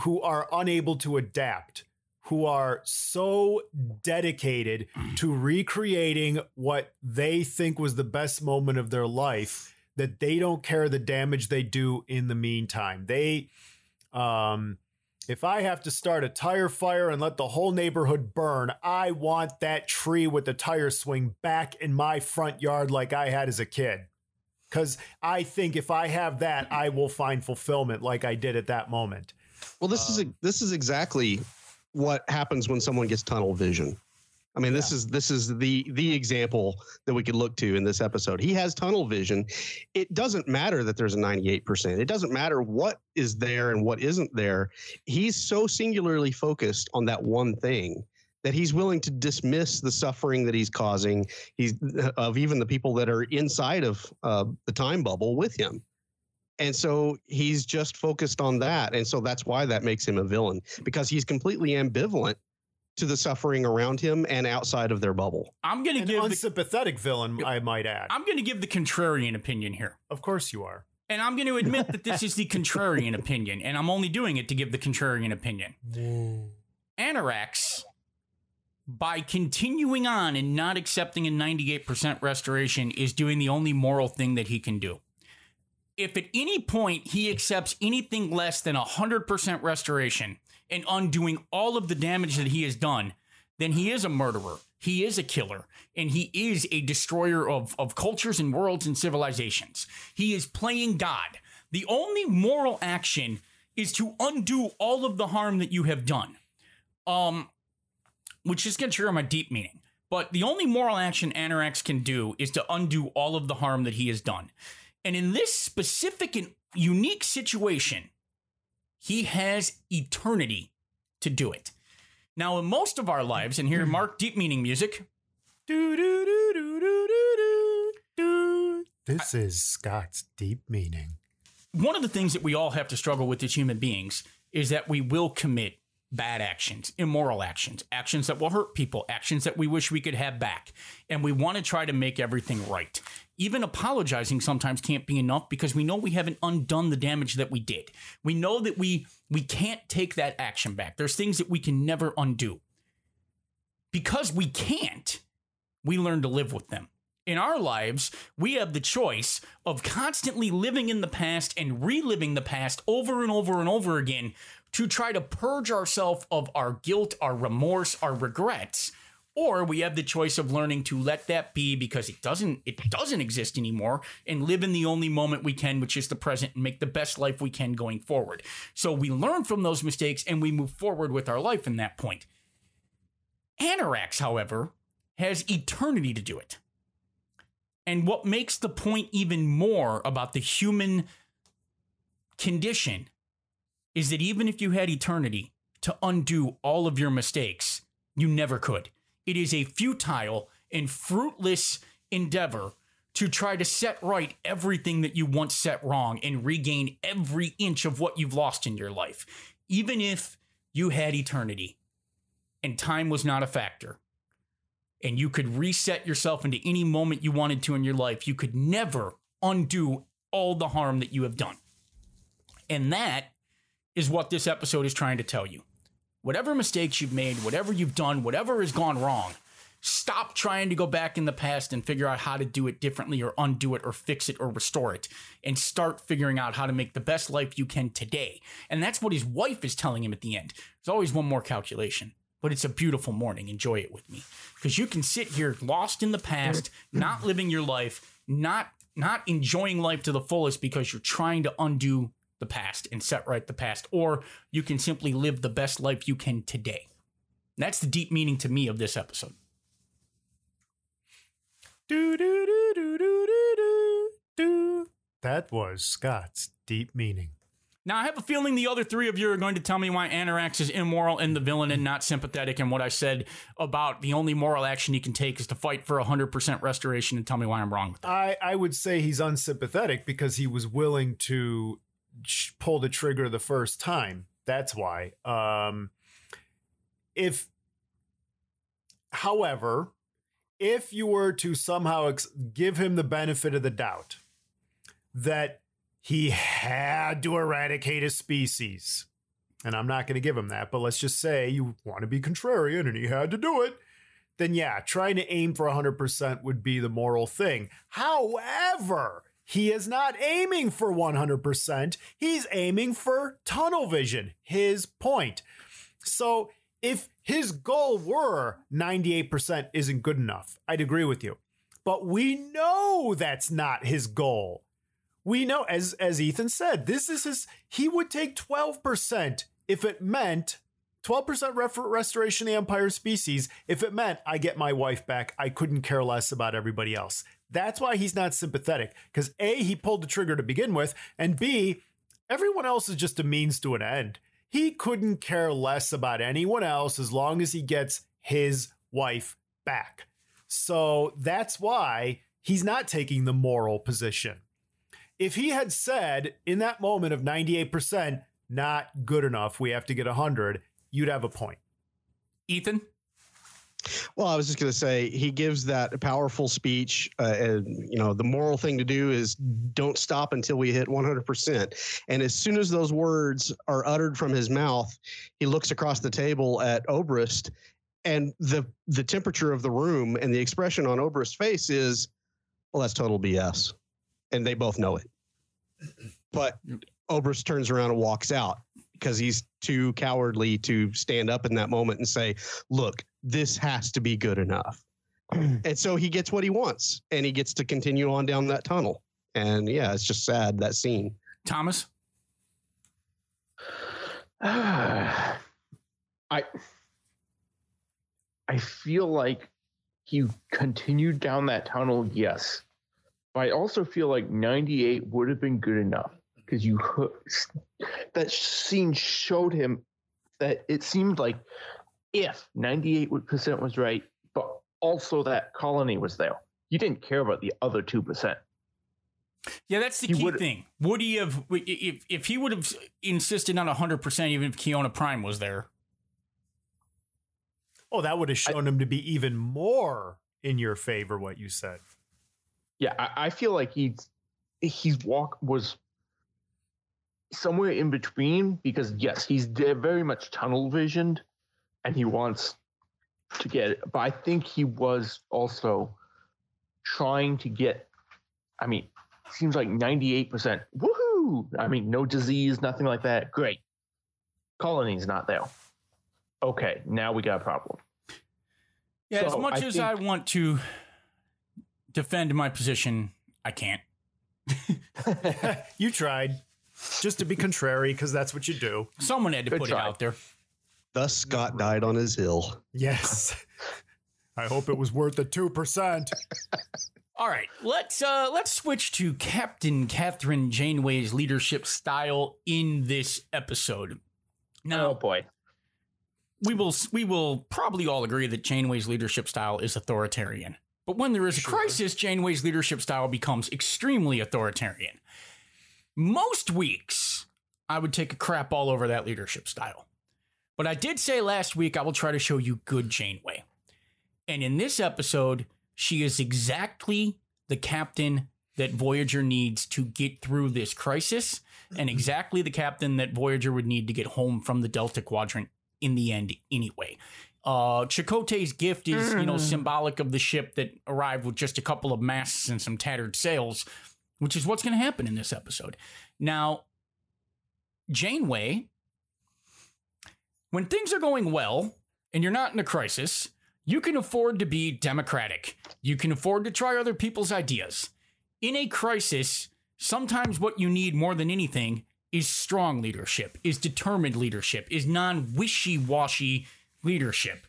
who are unable to adapt, who are so dedicated to recreating what they think was the best moment of their life that they don't care the damage they do in the meantime? They, um, if I have to start a tire fire and let the whole neighborhood burn, I want that tree with the tire swing back in my front yard like I had as a kid. Because I think if I have that, I will find fulfillment like I did at that moment. Well, this um, is this is exactly what happens when someone gets tunnel vision. I mean, yeah. this is this is the the example that we could look to in this episode. He has tunnel vision. It doesn't matter that there's a ninety-eight percent. It doesn't matter what is there and what isn't there. He's so singularly focused on that one thing that he's willing to dismiss the suffering that he's causing he's, of even the people that are inside of uh, the time bubble with him. And so he's just focused on that. And so that's why that makes him a villain, because he's completely ambivalent to the suffering around him and outside of their bubble. I'm going to give an unsympathetic the, villain, I might add. I'm going to give the contrarian opinion here. Of course you are. And I'm going to admit that this is the contrarian opinion, and I'm only doing it to give the contrarian opinion. Whoa. Annorax, by continuing on and not accepting a ninety-eight percent restoration, is doing the only moral thing that he can do. If at any point he accepts anything less than one hundred percent restoration and undoing all of the damage that he has done, then he is a murderer, he is a killer, and he is a destroyer of, of cultures and worlds and civilizations. He is playing God. The only moral action is to undo all of the harm that you have done, um, which is going to trigger my deep meaning. But the only moral action Annorax can do is to undo all of the harm that he has done. And in this specific and unique situation, he has eternity to do it. Now, in most of our lives, and here, Mark, deep meaning music. Do, do, do, do, do, do, do. This I, is Scott's deep meaning. One of the things that we all have to struggle with as human beings is that we will commit bad actions, immoral actions, actions that will hurt people, actions that we wish we could have back. And we want to try to make everything right. Even apologizing sometimes can't be enough because we know we haven't undone the damage that we did. We know that we we can't take that action back. There's things that we can never undo. Because we can't, we learn to live with them. In our lives, we have the choice of constantly living in the past and reliving the past over and over and over again to try to purge ourselves of our guilt, our remorse, our regrets, or we have the choice of learning to let that be because it doesn't it doesn't exist anymore and live in the only moment we can, which is the present, and make the best life we can going forward. So we learn from those mistakes and we move forward with our life in that point. Annorax, however, has eternity to do it. And what makes the point even more about the human condition is that even if you had eternity to undo all of your mistakes, you never could. It is a futile and fruitless endeavor to try to set right everything that you once set wrong and regain every inch of what you've lost in your life. Even if you had eternity and time was not a factor, and you could reset yourself into any moment you wanted to in your life, you could never undo all the harm that you have done. And that is what this episode is trying to tell you. Whatever mistakes you've made, whatever you've done, whatever has gone wrong, stop trying to go back in the past and figure out how to do it differently or undo it or fix it or restore it, and start figuring out how to make the best life you can today. And that's what his wife is telling him at the end. There's always one more calculation. But it's a beautiful morning. Enjoy it with me. Because you can sit here lost in the past, not living your life, not not enjoying life to the fullest because you're trying to undo the past and set right the past. Or you can simply live the best life you can today. And that's the deep meaning to me of this episode. Do, do, do, do, do, do, do. That was Scott's deep meaning. Now, I have a feeling the other three of you are going to tell me why Annorax is immoral and the villain and not sympathetic, and what I said about the only moral action he can take is to fight for one hundred percent restoration, and tell me why I'm wrong with that. I, I would say he's unsympathetic because he was willing to sh- pull the trigger the first time. That's why. Um, if, however, if you were to somehow ex- give him the benefit of the doubt that he had to eradicate his species, and I'm not going to give him that, but let's just say you want to be contrarian and he had to do it, then yeah, trying to aim for one hundred percent would be the moral thing. However, he is not aiming for one hundred percent. He's aiming for tunnel vision, his point. So if his goal were ninety-eight percent isn't good enough, I'd agree with you. But we know that's not his goal. We know, as as Ethan said, this is his, he would take twelve percent if it meant twelve percent ref- restoration of the Empire species. If it meant I get my wife back, I couldn't care less about everybody else. That's why he's not sympathetic, because A, he pulled the trigger to begin with, and B, everyone else is just a means to an end. He couldn't care less about anyone else as long as he gets his wife back. So that's why he's not taking the moral position. If he had said in that moment of ninety-eight percent, not good enough, we have to get one hundred, you'd have a point. Ethan? Well, I was just going to say, he gives that powerful speech. Uh, and, you know, the moral thing to do is don't stop until we hit one hundred percent. And as soon as those words are uttered from his mouth, he looks across the table at Oberst, and the, the temperature of the room and the expression on Oberst's face is, well, that's total B S. And they both know it. But Oberst turns around and walks out because he's too cowardly to stand up in that moment and say, look, this has to be good enough. And so he gets what he wants, and he gets to continue on down that tunnel. And yeah, it's just sad, that scene. Thomas? Uh, I I feel like he continued down that tunnel, yes. But I also feel like ninety-eight would have been good enough, because you that scene showed him that it seemed like if ninety-eight percent was right, but also that colony was there. You didn't care about the other two percent. Yeah, that's the he key would've, thing. Would he have, if, if he would have insisted on one hundred percent, even if Keona Prime was there? Oh, that would have shown I, him to be even more in your favor, what you said. Yeah, I, I feel like he's, he's walk was somewhere in between, because yes, he's very much tunnel visioned and he wants to get it. But I think he was also trying to get, I mean, it seems like ninety-eight percent. Woohoo! I mean, no disease, nothing like that. Great. Colony's not there. Okay, now we got a problem. Yeah, so as much I as think- I want to defend my position, I can't. You tried. Just to be contrary, because that's what you do. Someone had to Good put try. It out there. Thus, Scott died on his hill. Yes. I hope it was worth the two percent. All right. Let's uh, let's switch to Captain Catherine Janeway's leadership style in this episode. Now, oh, boy. We will, we will probably all agree that Janeway's leadership style is authoritarian. But when there is a sure. crisis, Janeway's leadership style becomes extremely authoritarian. Most weeks, I would take a crap all over that leadership style. But I did say last week, I will try to show you good Janeway. And in this episode, she is exactly the captain that Voyager needs to get through this crisis, and exactly the captain that Voyager would need to get home from the Delta Quadrant in the end anyway. Uh, Chakotay's gift is, you know, symbolic of the ship that arrived with just a couple of masts and some tattered sails, which is what's going to happen in this episode. Now, Janeway, when things are going well and you're not in a crisis, you can afford to be democratic. You can afford to try other people's ideas. In a crisis, sometimes what you need more than anything is strong leadership, is determined leadership, is non-wishy-washy leadership.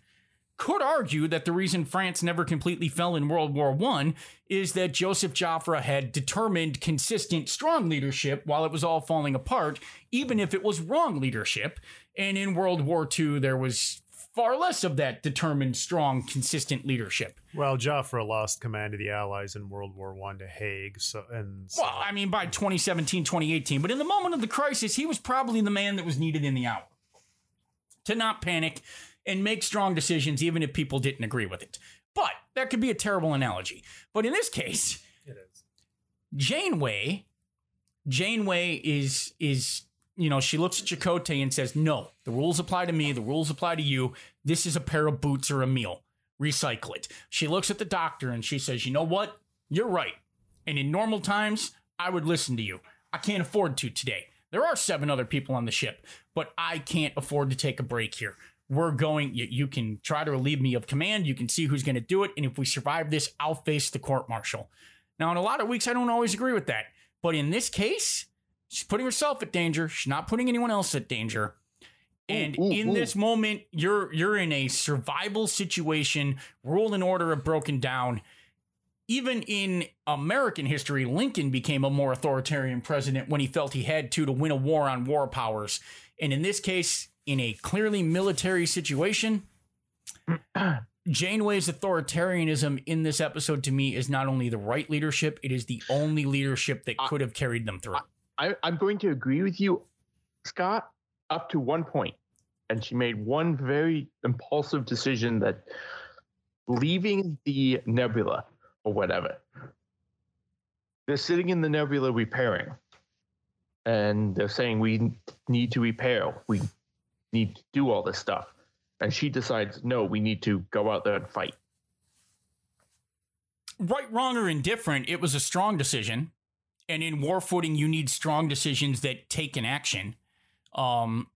Could argue that the reason France never completely fell in World War One is that Joseph Joffre had determined, consistent, strong leadership while it was all falling apart, even if it was wrong leadership. And in World War Two, there was far less of that determined, strong, consistent leadership. Well, Joffre lost command of the Allies in World War One to Haig. So, and so. Well, I mean, by twenty seventeen, twenty eighteen. But in the moment of the crisis, he was probably the man that was needed in the hour to not panic and make strong decisions, even if people didn't agree with it. But that could be a terrible analogy. But in this case, it is. Janeway, Janeway is, is, you know, she looks at Chakotay and says, no, the rules apply to me. The rules apply to you. This is a pair of boots or a meal. Recycle it. She looks at the Doctor and she says, you know what? You're right. And in normal times, I would listen to you. I can't afford to today. There are seven other people on the ship, but I can't afford to take a break here. We're going, you, you can try to relieve me of command. You can see who's going to do it. And if we survive this, I'll face the court martial. Now, in a lot of weeks, I don't always agree with that. But in this case, she's putting herself at danger. She's not putting anyone else at danger. And ooh, ooh, in ooh. this moment, you're you're in a survival situation. Rule and order have broken down. Even in American history, Lincoln became a more authoritarian president when he felt he had to to win a war on war powers. And in this case, in a clearly military situation, Janeway's authoritarianism in this episode to me is not only the right leadership, it is the only leadership that I, could have carried them through. I, I'm going to agree with you, Scott, up to one point. And she made one very impulsive decision, that leaving the nebula or whatever. They're sitting in the nebula repairing. And they're saying, we need to repair. We need to do all this stuff. And she decides, no, we need to go out there and fight. Right, wrong, or indifferent, it was a strong decision. And in war footing, you need strong decisions that take an action. Um,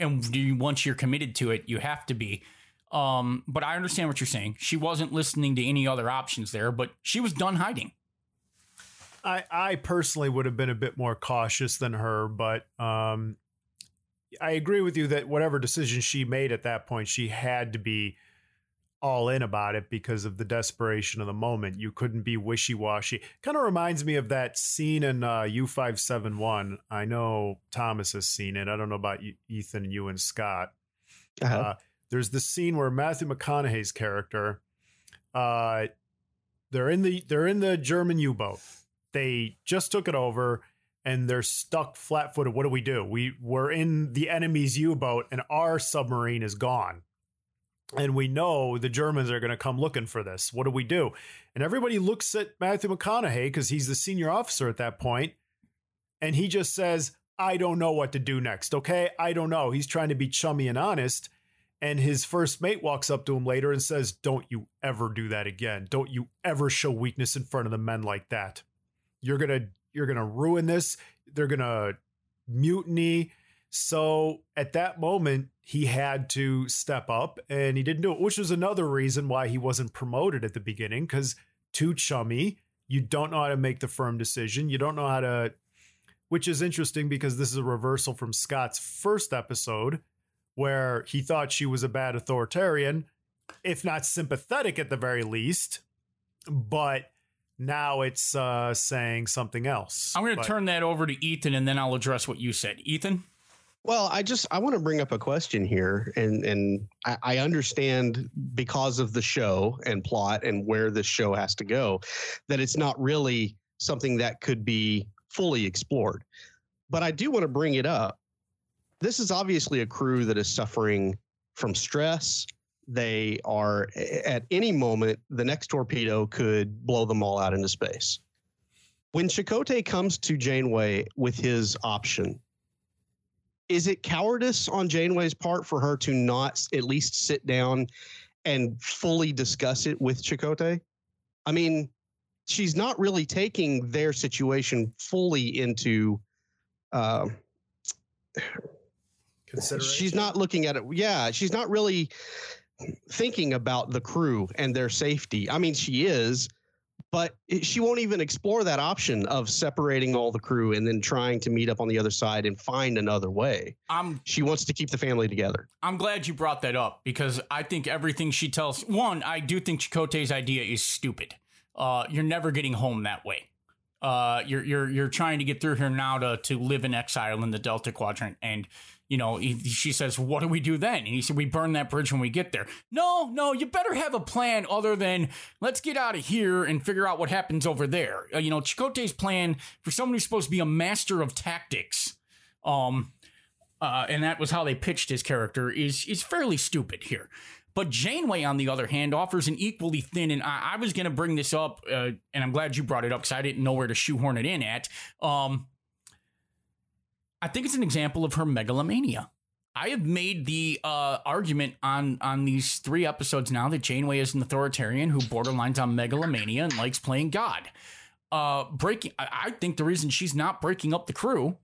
and you, once you're committed to it, you have to be. Um, but I understand what you're saying. She wasn't listening to any other options there, but she was done hiding. I, I personally would have been a bit more cautious than her, but um, I agree with you that whatever decision she made at that point, she had to be all in about it because of the desperation of the moment. You couldn't be wishy-washy. Kind of reminds me of that scene in uh, U five seventy-one. I know Thomas has seen it. I don't know about you, Ethan, you and Scott. Uh-huh. Uh, there's this scene where Matthew McConaughey's character, uh, they're in the they're in the German U-boat. They just took it over and they're stuck flat footed. What do we do? We we're in the enemy's U-boat and our submarine is gone. And we know the Germans are going to come looking for this. What do we do? And everybody looks at Matthew McConaughey because he's the senior officer at that point. And he just says, I don't know what to do next. OK, I don't know. He's trying to be chummy and honest. And his first mate walks up to him later and says, don't you ever do that again. Don't you ever show weakness in front of the men like that. You're going to you're going to ruin this. They're going to mutiny. So at that moment, he had to step up and he didn't do it, which was another reason why he wasn't promoted at the beginning, because too chummy. You don't know how to make the firm decision. You don't know how to, which is interesting because this is a reversal from Scott's first episode where he thought she was a bad authoritarian, if not sympathetic at the very least. But now it's uh, saying something else. I'm going to turn that over to Ethan, and then I'll address what you said. Ethan? Well, I just I want to bring up a question here. And, and I, I understand because of the show and plot and where this show has to go, that it's not really something that could be fully explored. But I do want to bring it up. This is obviously a crew that is suffering from stress. They are, at any moment, the next torpedo could blow them all out into space. When Chakotay comes to Janeway with his option, is it cowardice on Janeway's part for her to not at least sit down and fully discuss it with Chakotay? I mean, she's not really taking their situation fully into uh, consideration. She's not looking at it. Yeah, she's not really thinking about the crew and their safety. I mean, she is, but she won't even explore that option of separating all the crew and then trying to meet up on the other side and find another way. I'm, she wants to keep the family together. I'm glad you brought that up because I think everything she tells, one, I do think Chakotay's idea is stupid. Uh, you're never getting home that way. Uh, you're you're you're trying to get through here now to to live in exile in the Delta Quadrant, and you know, he, she says, what do we do then? And he said, we burn that bridge when we get there. No, no, you better have a plan other than let's get out of here and figure out what happens over there. Uh, you know, Chakotay's plan for someone who's supposed to be a master of tactics, um, uh, and that was how they pitched his character, is is fairly stupid here. But Janeway, on the other hand, offers an equally thin, and I, I was going to bring this up, uh, and I'm glad you brought it up because I didn't know where to shoehorn it in at. Um, I think it's an example of her megalomania. I have made the uh, argument on, on these three episodes now that Janeway is an authoritarian who borderlines on megalomania and likes playing God. Uh, breaking. I, I think the reason she's not breaking up the crew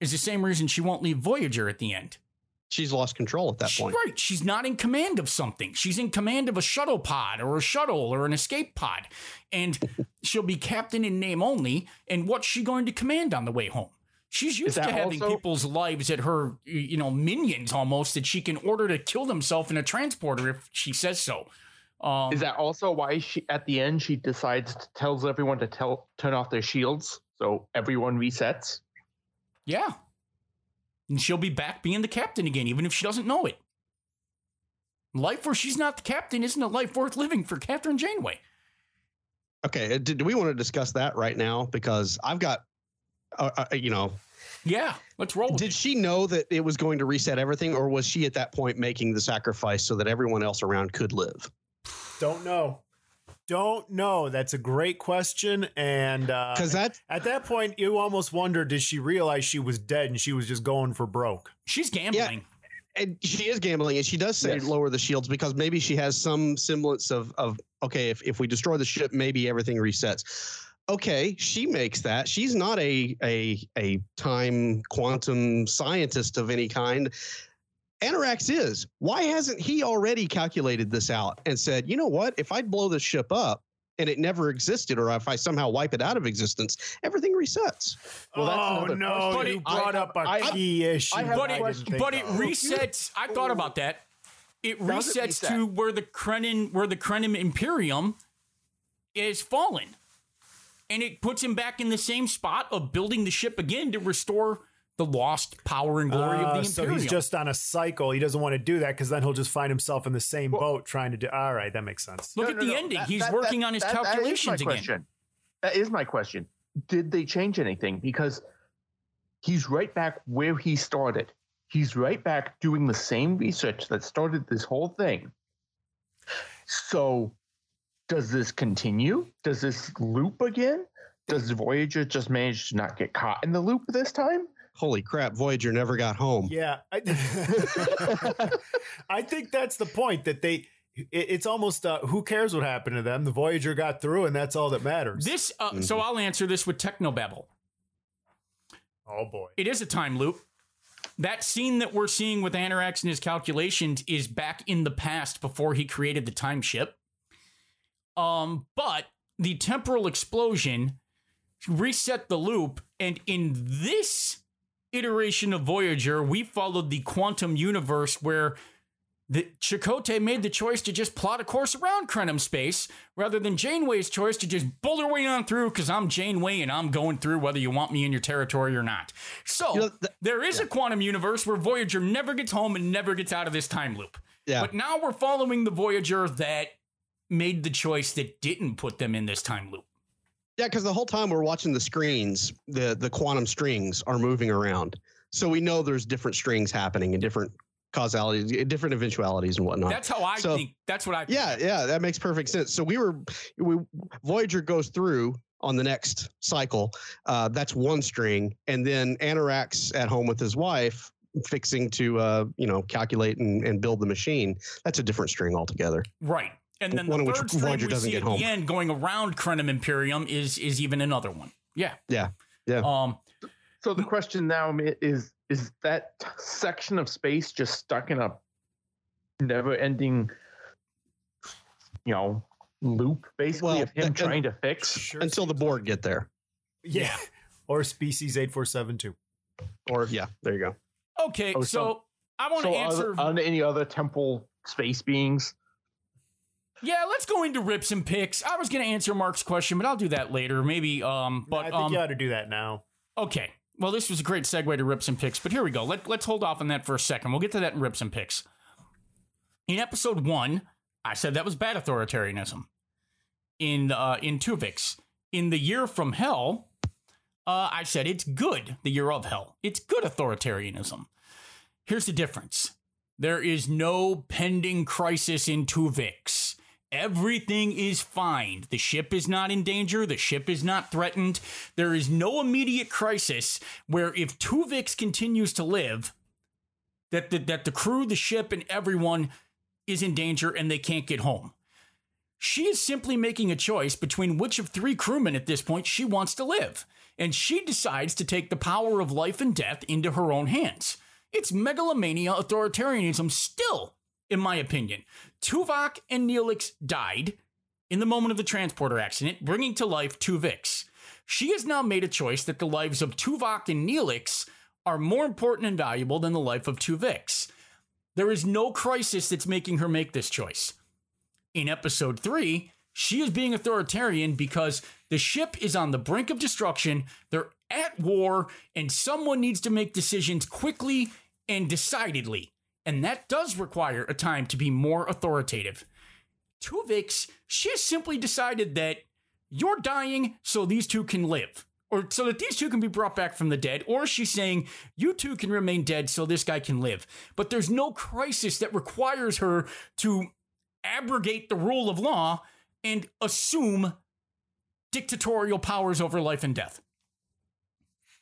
is the same reason she won't leave Voyager at the end. She's lost control at that she, point. Right. She's not in command of something. She's in command of a shuttle pod or a shuttle or an escape pod. And she'll be captain in name only. And what's she going to command on the way home? She's used to having also? people's lives at her, you know, minions almost that she can order to kill themselves in a transporter if she says so. Um, Is that also why she at the end she decides to tells everyone to tell turn off their shields so everyone resets? Yeah. And she'll be back being the captain again, even if she doesn't know it. Life where she's not the captain isn't a life worth living for Catherine Janeway. Okay, do we want to discuss that right now? Because I've got, uh, uh, you know. Yeah, let's roll. Did she know that it was going to reset everything, or was she at that point making the sacrifice so that everyone else around could live? Don't know. Don't know. That's a great question. And uh, that, at that point, you almost wonder, did she realize she was dead and she was just going for broke? She's gambling. Yeah, and she is gambling. And she does say yes. Lower the shields because maybe she has some semblance of, of okay, if, if we destroy the ship, maybe everything resets. Okay, she makes that. She's not a a a time quantum scientist of any kind. Annorax is. Why hasn't he already calculated this out and said, you know what, if I blow this ship up and it never existed, or if I somehow wipe it out of existence, everything resets? Well, that's oh, no, but you it, brought I, up a I, key I, issue. I but it, but it resets. I thought about that. It resets it reset? to where the Krenin, where the Krenin Imperium is fallen. And it puts him back in the same spot of building the ship again to restore the lost power and glory uh, of the Imperium. So he's just on a cycle. He doesn't want to do that because then he'll just find himself in the same well, boat trying to do. All right, that makes sense. Look no, at no, the no. ending. That, he's that, working that, on his that, calculations that again. That is my question. Did they change anything? Because he's right back where he started. He's right back doing the same research that started this whole thing. So does this continue? Does this loop again? Does Voyager just manage to not get caught in the loop this time? Holy crap, Voyager never got home. Yeah. I, I think that's the point, that they it, it's almost uh, who cares what happened to them? The Voyager got through and that's all that matters. This uh, mm-hmm. So I'll answer this with technobabble. Oh boy. It is a time loop. That scene that we're seeing with Annorax and his calculations is back in the past before he created the time ship. Um but the temporal explosion reset the loop, and in this iteration of Voyager, we followed the quantum universe where the Chakotay made the choice to just plot a course around Krenim space rather than Janeway's choice to just bull her way on through because I'm Janeway and I'm going through whether you want me in your territory or not. So you know, th- there is yeah. a quantum universe where Voyager never gets home and never gets out of this time loop. Yeah. But now we're following the Voyager that made the choice that didn't put them in this time loop. Yeah, because the whole time we're watching the screens, the, the quantum strings are moving around. So we know there's different strings happening and different causalities, different eventualities and whatnot. That's how I so, think. That's what I think. Yeah, yeah, that makes perfect sense. So we were, we Voyager goes through on the next cycle. Uh, that's one string. And then Annorax at home with his wife fixing to, uh, you know, calculate and, and build the machine. That's a different string altogether. Right. And then one the third string we see at home. the end going around Krenim Imperium is is even another one. Yeah. Yeah. Yeah. Um, so the question now is, is that section of space just stuck in a never-ending, you know, loop, basically, well, of him that, trying to fix? Sure. Until the Borg get there. Yeah. Or Species eight four seven two. Or, yeah, there you go. Okay, oh, so, so I want to so answer... On any other temple space beings... Yeah, let's go into rips and picks. I was going to answer Mark's question, but I'll do that later. Maybe, um, but no, I think um, you ought to do that now. Okay. Well, this was a great segue to rips and picks, but here we go. Let, let's hold off on that for a second. We'll get to that in rips and picks. In episode one, I said that was bad authoritarianism in uh, in Tuvix. In the year from hell, uh, I said it's good. The year of hell. It's good authoritarianism. Here's the difference. There is no pending crisis in Tuvix. Everything is fine. The ship is not in danger. The ship is not threatened. There is no immediate crisis where if Tuvix continues to live, that the, that the crew, the ship, and everyone is in danger and they can't get home. She is simply making a choice between which of three crewmen at this point she wants to live. And she decides to take the power of life and death into her own hands. It's megalomania authoritarianism still, in my opinion. Tuvok and Neelix died in the moment of the transporter accident, bringing to life Tuvix. She has now made a choice that the lives of Tuvok and Neelix are more important and valuable than the life of Tuvix. There is no crisis that's making her make this choice. In episode three, she is being authoritarian because the ship is on the brink of destruction, they're at war, and someone needs to make decisions quickly and decidedly. And that does require a time to be more authoritative. Tuvix, she has simply decided that you're dying so these two can live, or so that these two can be brought back from the dead, or she's saying you two can remain dead so this guy can live. But there's no crisis that requires her to abrogate the rule of law and assume dictatorial powers over life and death.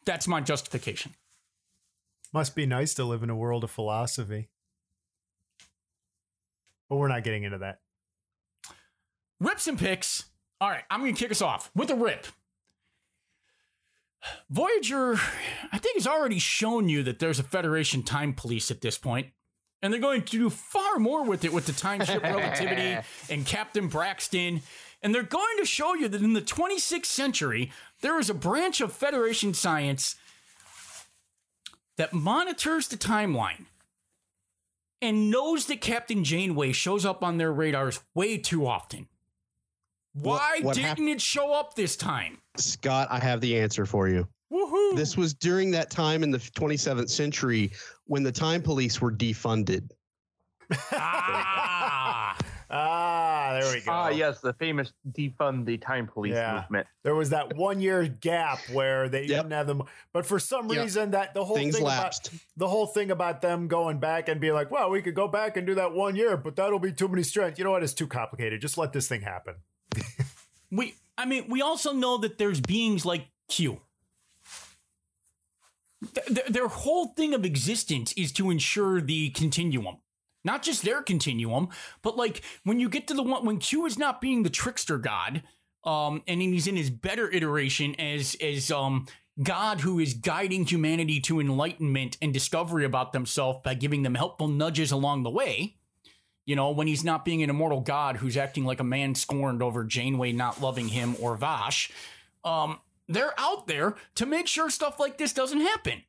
That's my justification. Must be nice to live in a world of philosophy. But we're not getting into that. Rips and picks. All right, I'm going to kick us off with a rip. Voyager, I think, has already shown you that there's a Federation time police at this point. And they're going to do far more with it with the time ship relativity and Captain Braxton. And they're going to show you that in the twenty-sixth century, there is a branch of Federation science that monitors the timeline and knows that Captain Janeway shows up on their radars way too often. Why what, what didn't happened? It show up this time? Scott, I have the answer for you. Woohoo! This was during that time in the twenty-seventh century when the time police were defunded. Ah, ah there we go. Ah, yes, the famous defund the time police yeah. movement. There was that one-year gap where they yep. didn't have them, but for some yep. reason that the whole Things thing lapsed. About, the whole thing about them going back and being like, "Well, we could go back and do that one year, but that'll be too many strands." You know what? It's too complicated. Just let this thing happen. we, I mean, we also know that there's beings like Q. Th- their whole thing of existence is to ensure the continuum, not just their continuum, but like when you get to the one when Q is not being the trickster god, um, and he's in his better iteration as as um God who is guiding humanity to enlightenment and discovery about themselves by giving them helpful nudges along the way. You know, when he's not being an immortal god who's acting like a man scorned over Janeway not loving him or Vash, um. They're out there to make sure stuff like this doesn't happen.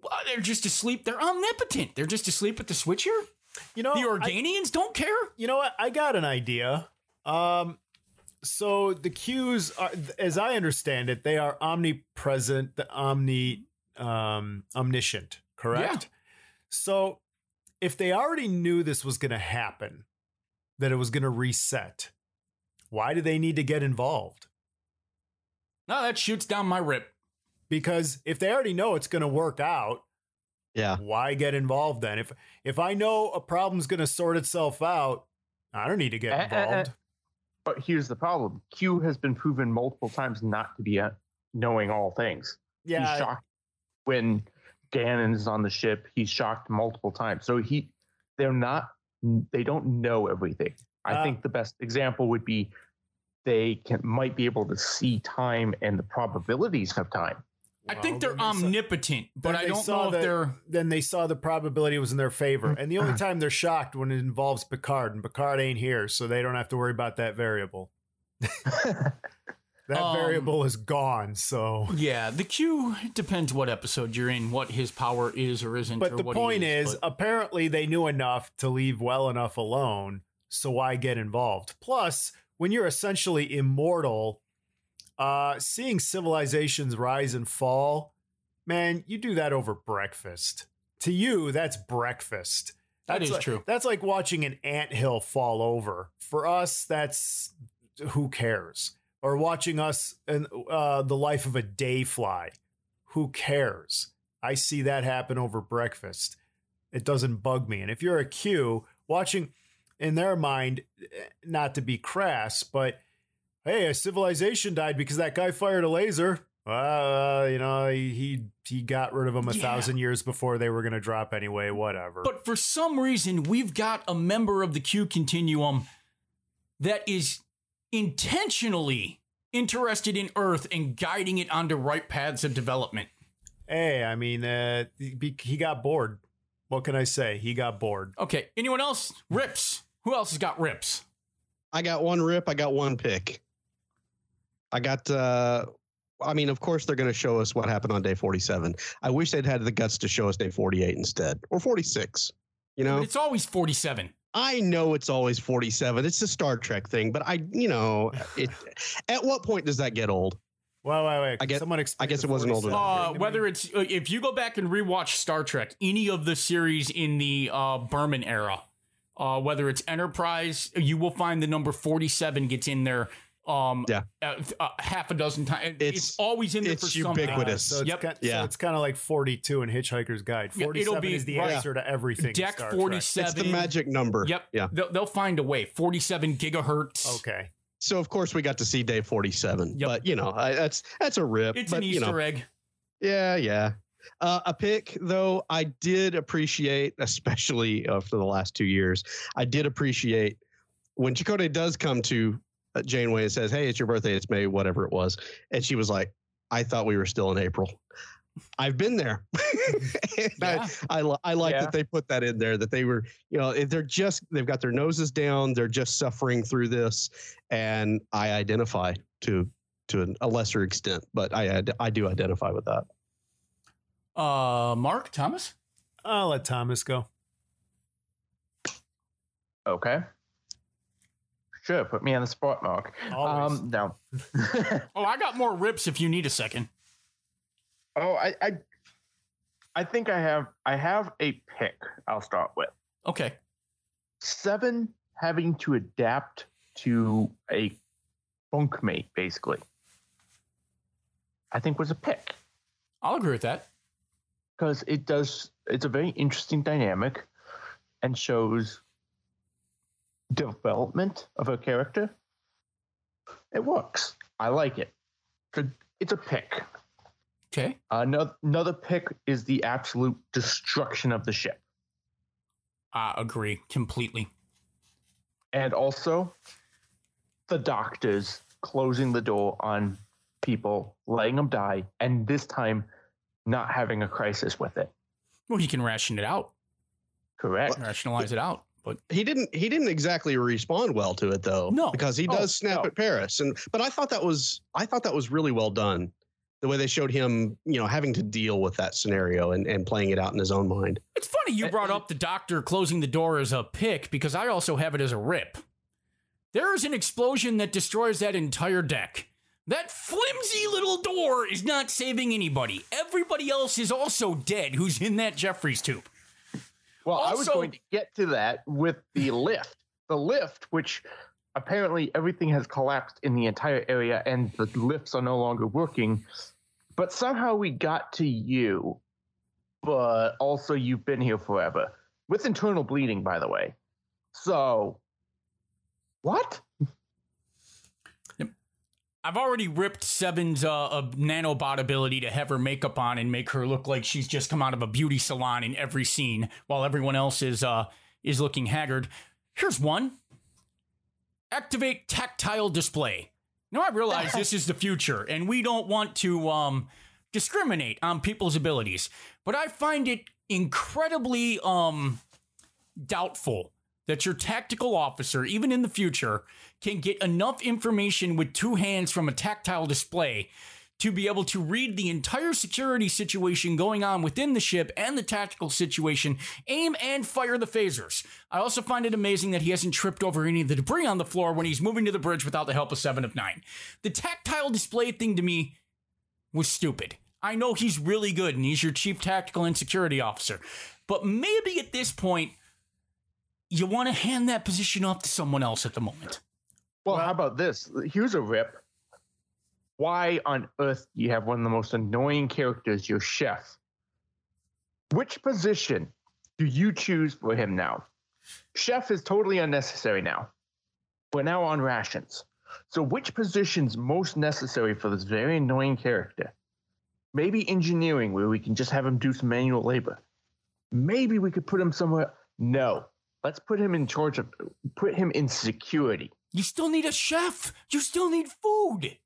Well, they're just asleep. They're omnipotent. They're just asleep at the switch here. You know, the Organians I, don't care. You know what? I got an idea. Um, so the Qs, are, as I understand it, they are omnipresent, the omni, um, omniscient, correct? Yeah. So if they already knew this was going to happen, that it was going to reset, why do they need to get involved? No, that shoots down my rip. Because if they already know it's going to work out, yeah, why get involved then? If if I know a problem's going to sort itself out, I don't need to get involved. Uh, uh, uh. But here's the problem. Q has been proven multiple times not to be uh, knowing all things. Yeah, he's shocked when Ganon is on the ship. He's shocked multiple times. So he, they're not, they don't know everything. I uh, think the best example would be they can might be able to see time and the probabilities of time. Well, I think they're they omnipotent, saw, but I don't know if the, they're... Then they saw the probability was in their favor. And the only time they're shocked when it involves Picard, and Picard ain't here, so they don't have to worry about that variable. That um, variable is gone, so... Yeah, the Q depends what episode you're in, what his power is or isn't. But or the what point is, is but... apparently they knew enough to leave well enough alone, so why get involved? Plus... when you're essentially immortal, uh, seeing civilizations rise and fall, man, you do that over breakfast. To you, that's breakfast. That is true. That's like watching an anthill fall over. For us, that's who cares? Or watching us and uh, the life of a day fly. Who cares? I see that happen over breakfast. it doesn't bug me. And if you're a Q watching in their mind, not to be crass, but hey, a civilization died because that guy fired a laser. Uh, you know, he he got rid of them a yeah. thousand years before they were going to drop anyway, whatever. But for some reason, we've got a member of the Q continuum that is intentionally interested in Earth and guiding it onto right paths of development. Hey, I mean, uh, he got bored. What can I say? He got bored. Okay. Anyone else? Rips. Who else has got rips? I got one rip. I got one pick. I got... Uh... I mean, of course, they're going to show us what happened on day forty-seven. I wish they'd had the guts to show us day forty-eight instead, or forty-six. You know, but it's always forty-seven. I know it's always forty-seven. It's a Star Trek thing. But I, you know, it, at what point does that get old? Well, wait, wait. I guess, Someone I guess it wasn't old enough. Uh, whether it's if you go back and rewatch Star Trek, any of the series in the uh, Berman era, uh, whether it's Enterprise, you will find the number forty-seven gets in there. Um, yeah, uh, uh, half a dozen times. It's, it's always in there for something. It's ubiquitous. Uh, so it's yep. Kind, yeah. So it's kind of like forty-two in Hitchhiker's Guide. forty-seven yeah, be, is the right. answer to everything. Deck Star forty-seven. Trek. It's the magic number. Yep. Yeah. They'll, they'll find a way. forty-seven gigahertz. Okay. So of course we got to see day forty-seven. Yep. But you know, I, that's that's a rip. It's but, an Easter you know, egg. Yeah. Yeah. Uh, a pick, though, I did appreciate, especially uh, for the last two years, I did appreciate when Chakotay does come to Janeway and says, hey, it's your birthday, it's May, whatever it was. And she was like, I thought we were still in April. I've been there. yeah. I, I, I like yeah. that they put that in there, that they were, you know, they're just, they've got their noses down. They're just suffering through this. And I identify to to an, a lesser extent, but I, I do identify with that. Uh, Mark, Thomas? I'll let Thomas go. Okay. Sure, put me on the spot, Mark. Always. Um, no. oh, I got more rips if you need a second. Oh, I, I, I think I have. I have a pick. I'll start with. Okay. Seven having to adapt to a bunkmate, basically, I think was a pick. I'll agree with that because it does. It's a very interesting dynamic, and shows development of her character. It works. I like it. It's a pick. Okay. Another, another pick is the absolute destruction of the ship. I agree completely. And also the doctors closing the door on people, letting them die, and this time not having a crisis with it. Well, he can ration it out. Correct. Well, rationalize it out. But he didn't he didn't exactly respond well to it, though, no, because he does oh, snap no. at Paris. And but I thought that was I thought that was really well done, the way they showed him, you know, having to deal with that scenario and, and playing it out in his own mind. It's funny you brought up the doctor closing the door as a pick, because I also have it as a rip. There is an explosion that destroys that entire deck. That flimsy little door is not saving anybody. Everybody else is also dead who's in that Jeffries tube. Well, also, I was going to get to that with the lift, the lift, which apparently everything has collapsed in the entire area and the lifts are no longer working. But somehow we got to you. But also you've been here forever with internal bleeding, by the way. So what? I've already ripped Seven's uh, of nanobot ability to have her makeup on and make her look like she's just come out of a beauty salon in every scene while everyone else is uh, is looking haggard. Here's one. Activate tactile display. Now, I realize this is the future and we don't want to um, discriminate on people's abilities, but I find it incredibly um, doubtful that your tactical officer, even in the future, can get enough information with two hands from a tactile display to be able to read the entire security situation going on within the ship and the tactical situation, aim and fire the phasers. I also find it amazing that he hasn't tripped over any of the debris on the floor when he's moving to the bridge without the help of Seven of Nine. The tactile display thing to me was stupid. I know he's really good and he's your chief tactical and security officer, but maybe at this point, you want to hand that position off to someone else at the moment. Well, how about this? Here's a rip. Why on earth do you have one of the most annoying characters, your chef? Which position do you choose for him now? Chef is totally unnecessary now. We're now on rations. So which position's most necessary for this very annoying character? Maybe engineering, where we can just have him do some manual labor. Maybe we could put him somewhere. No, let's put him in charge of, put him in security. You still need a chef. You still need food.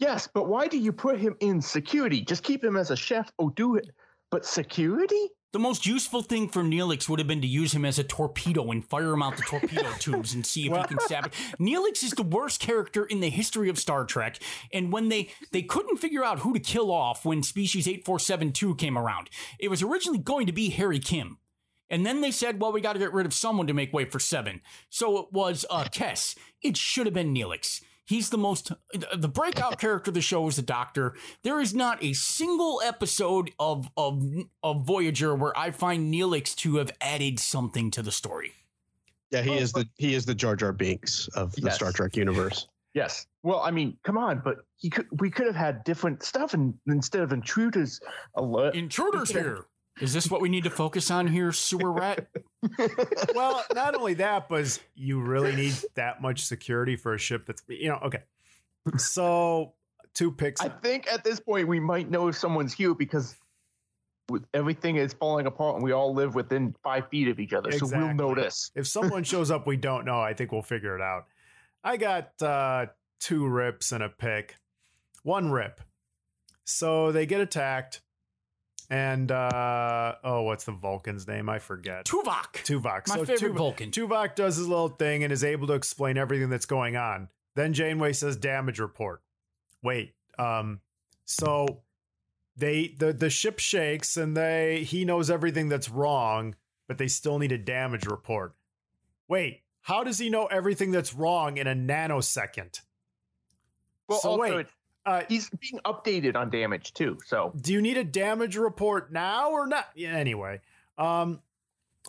Yes, but why do you put him in security? Just keep him as a chef or do it. But security? The most useful thing for Neelix would have been to use him as a torpedo and fire him out the torpedo tubes and see if well. he can sabotage. Neelix is the worst character in the history of Star Trek. And when they, they couldn't figure out who to kill off when Species eighty-four seventy-two came around, it was originally going to be Harry Kim. And then they said, well, we got to get rid of someone to make way for Seven. So it was uh, Kess. It should have been Neelix. He's the most, the breakout character of the show is the Doctor. There is not a single episode of, of, of Voyager where I find Neelix to have added something to the story. Yeah, he oh, is the, he is the Jar Jar Binks of the yes. Star Trek universe. Yes. Well, I mean, come on, but he could, we could have had different stuff and instead of intruders alert. Intruders here. Is this what we need to focus on here, sewer rat? Well, not only that, but you really need that much security for a ship that's, you know, okay. So, two picks. I think at this point we might know if someone's here because everything is falling apart and we all live within five feet of each other. Exactly. So we'll notice. If someone shows up we don't know, I think we'll figure it out. I got uh, two rips and a pick. One rip. So they get attacked. And, uh, oh, what's the Vulcan's name? I forget. Tuvok. Tuvok. My so favorite Tuvok, Vulcan. Tuvok does his little thing and is able to explain everything that's going on. Then Janeway says damage report. Wait. Um, so they, the, the ship shakes and they, he knows everything that's wrong, but they still need a damage report. Wait, how does he know everything that's wrong in a nanosecond? Well, so also wait. It's- Uh, he's being updated on damage too. So do you need a damage report now or not? Yeah, anyway, um,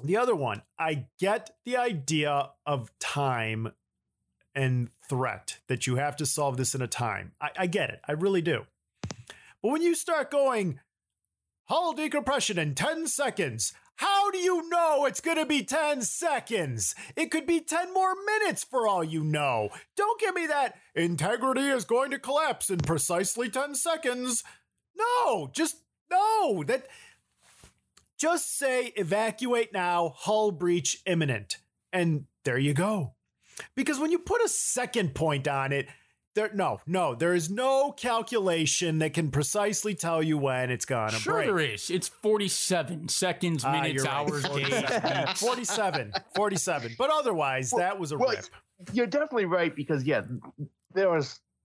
the other one, I get the idea of time and threat that you have to solve this in a time. I, I get it. I really do. But when you start going hull decompression in ten seconds, how do you know it's going to be ten seconds? It could be ten more minutes for all you know. Don't give me that integrity is going to collapse in precisely ten seconds. No, just no. That just say evacuate now, hull breach imminent. And there you go. Because when you put a second point on it, there, no, no, there is no calculation that can precisely tell you when it's gonna sure break. Sure there is. It's forty-seven seconds, minutes, ah, hours, right. days. forty-seven, forty-seven. But otherwise, well, that was a well, rip. You're definitely right because, yeah, there are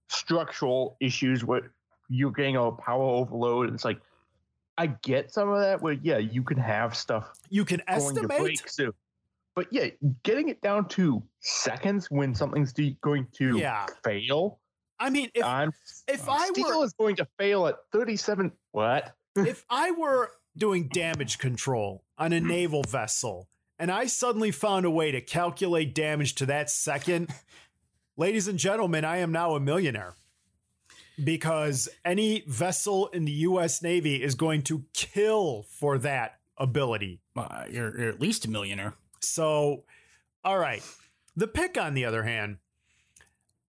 structural issues where you're getting a power overload. It's like, I get some of that where, yeah, you can have stuff. You can estimate. But, yeah, getting it down to seconds when something's de- going to yeah. fail. I mean, if I'm, if I Steel were is going to fail at thirty-seven, what? If I were doing damage control on a naval vessel and I suddenly found a way to calculate damage to that second, ladies and gentlemen, I am now a millionaire because any vessel in the U S Navy is going to kill for that ability. Uh, you're, you're at least a millionaire. So, all right. The pick, on the other hand,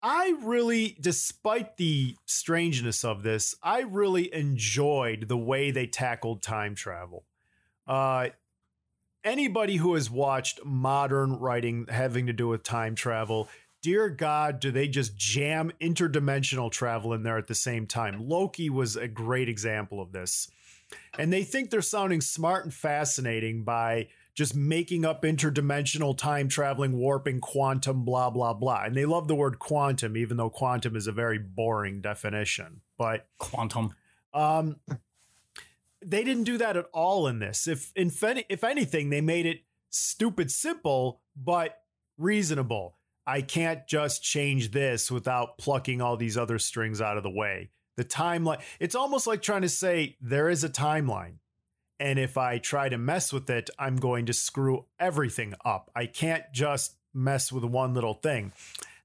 I really, despite the strangeness of this, I really enjoyed the way they tackled time travel. Uh, anybody who has watched modern writing having to do with time travel, dear God, do they just jam interdimensional travel in there at the same time? Loki was a great example of this. And they think they're sounding smart and fascinating by just making up interdimensional time traveling, warping, quantum, blah, blah, blah. And they love the word quantum, even though quantum is a very boring definition. But quantum. Um, they didn't do that at all in this. If, if, any, if anything, they made it stupid simple, but reasonable. I can't just change this without plucking all these other strings out of the way. The timeline. It's almost like trying to say there is a timeline. And if I try to mess with it, I'm going to screw everything up. I can't just mess with one little thing.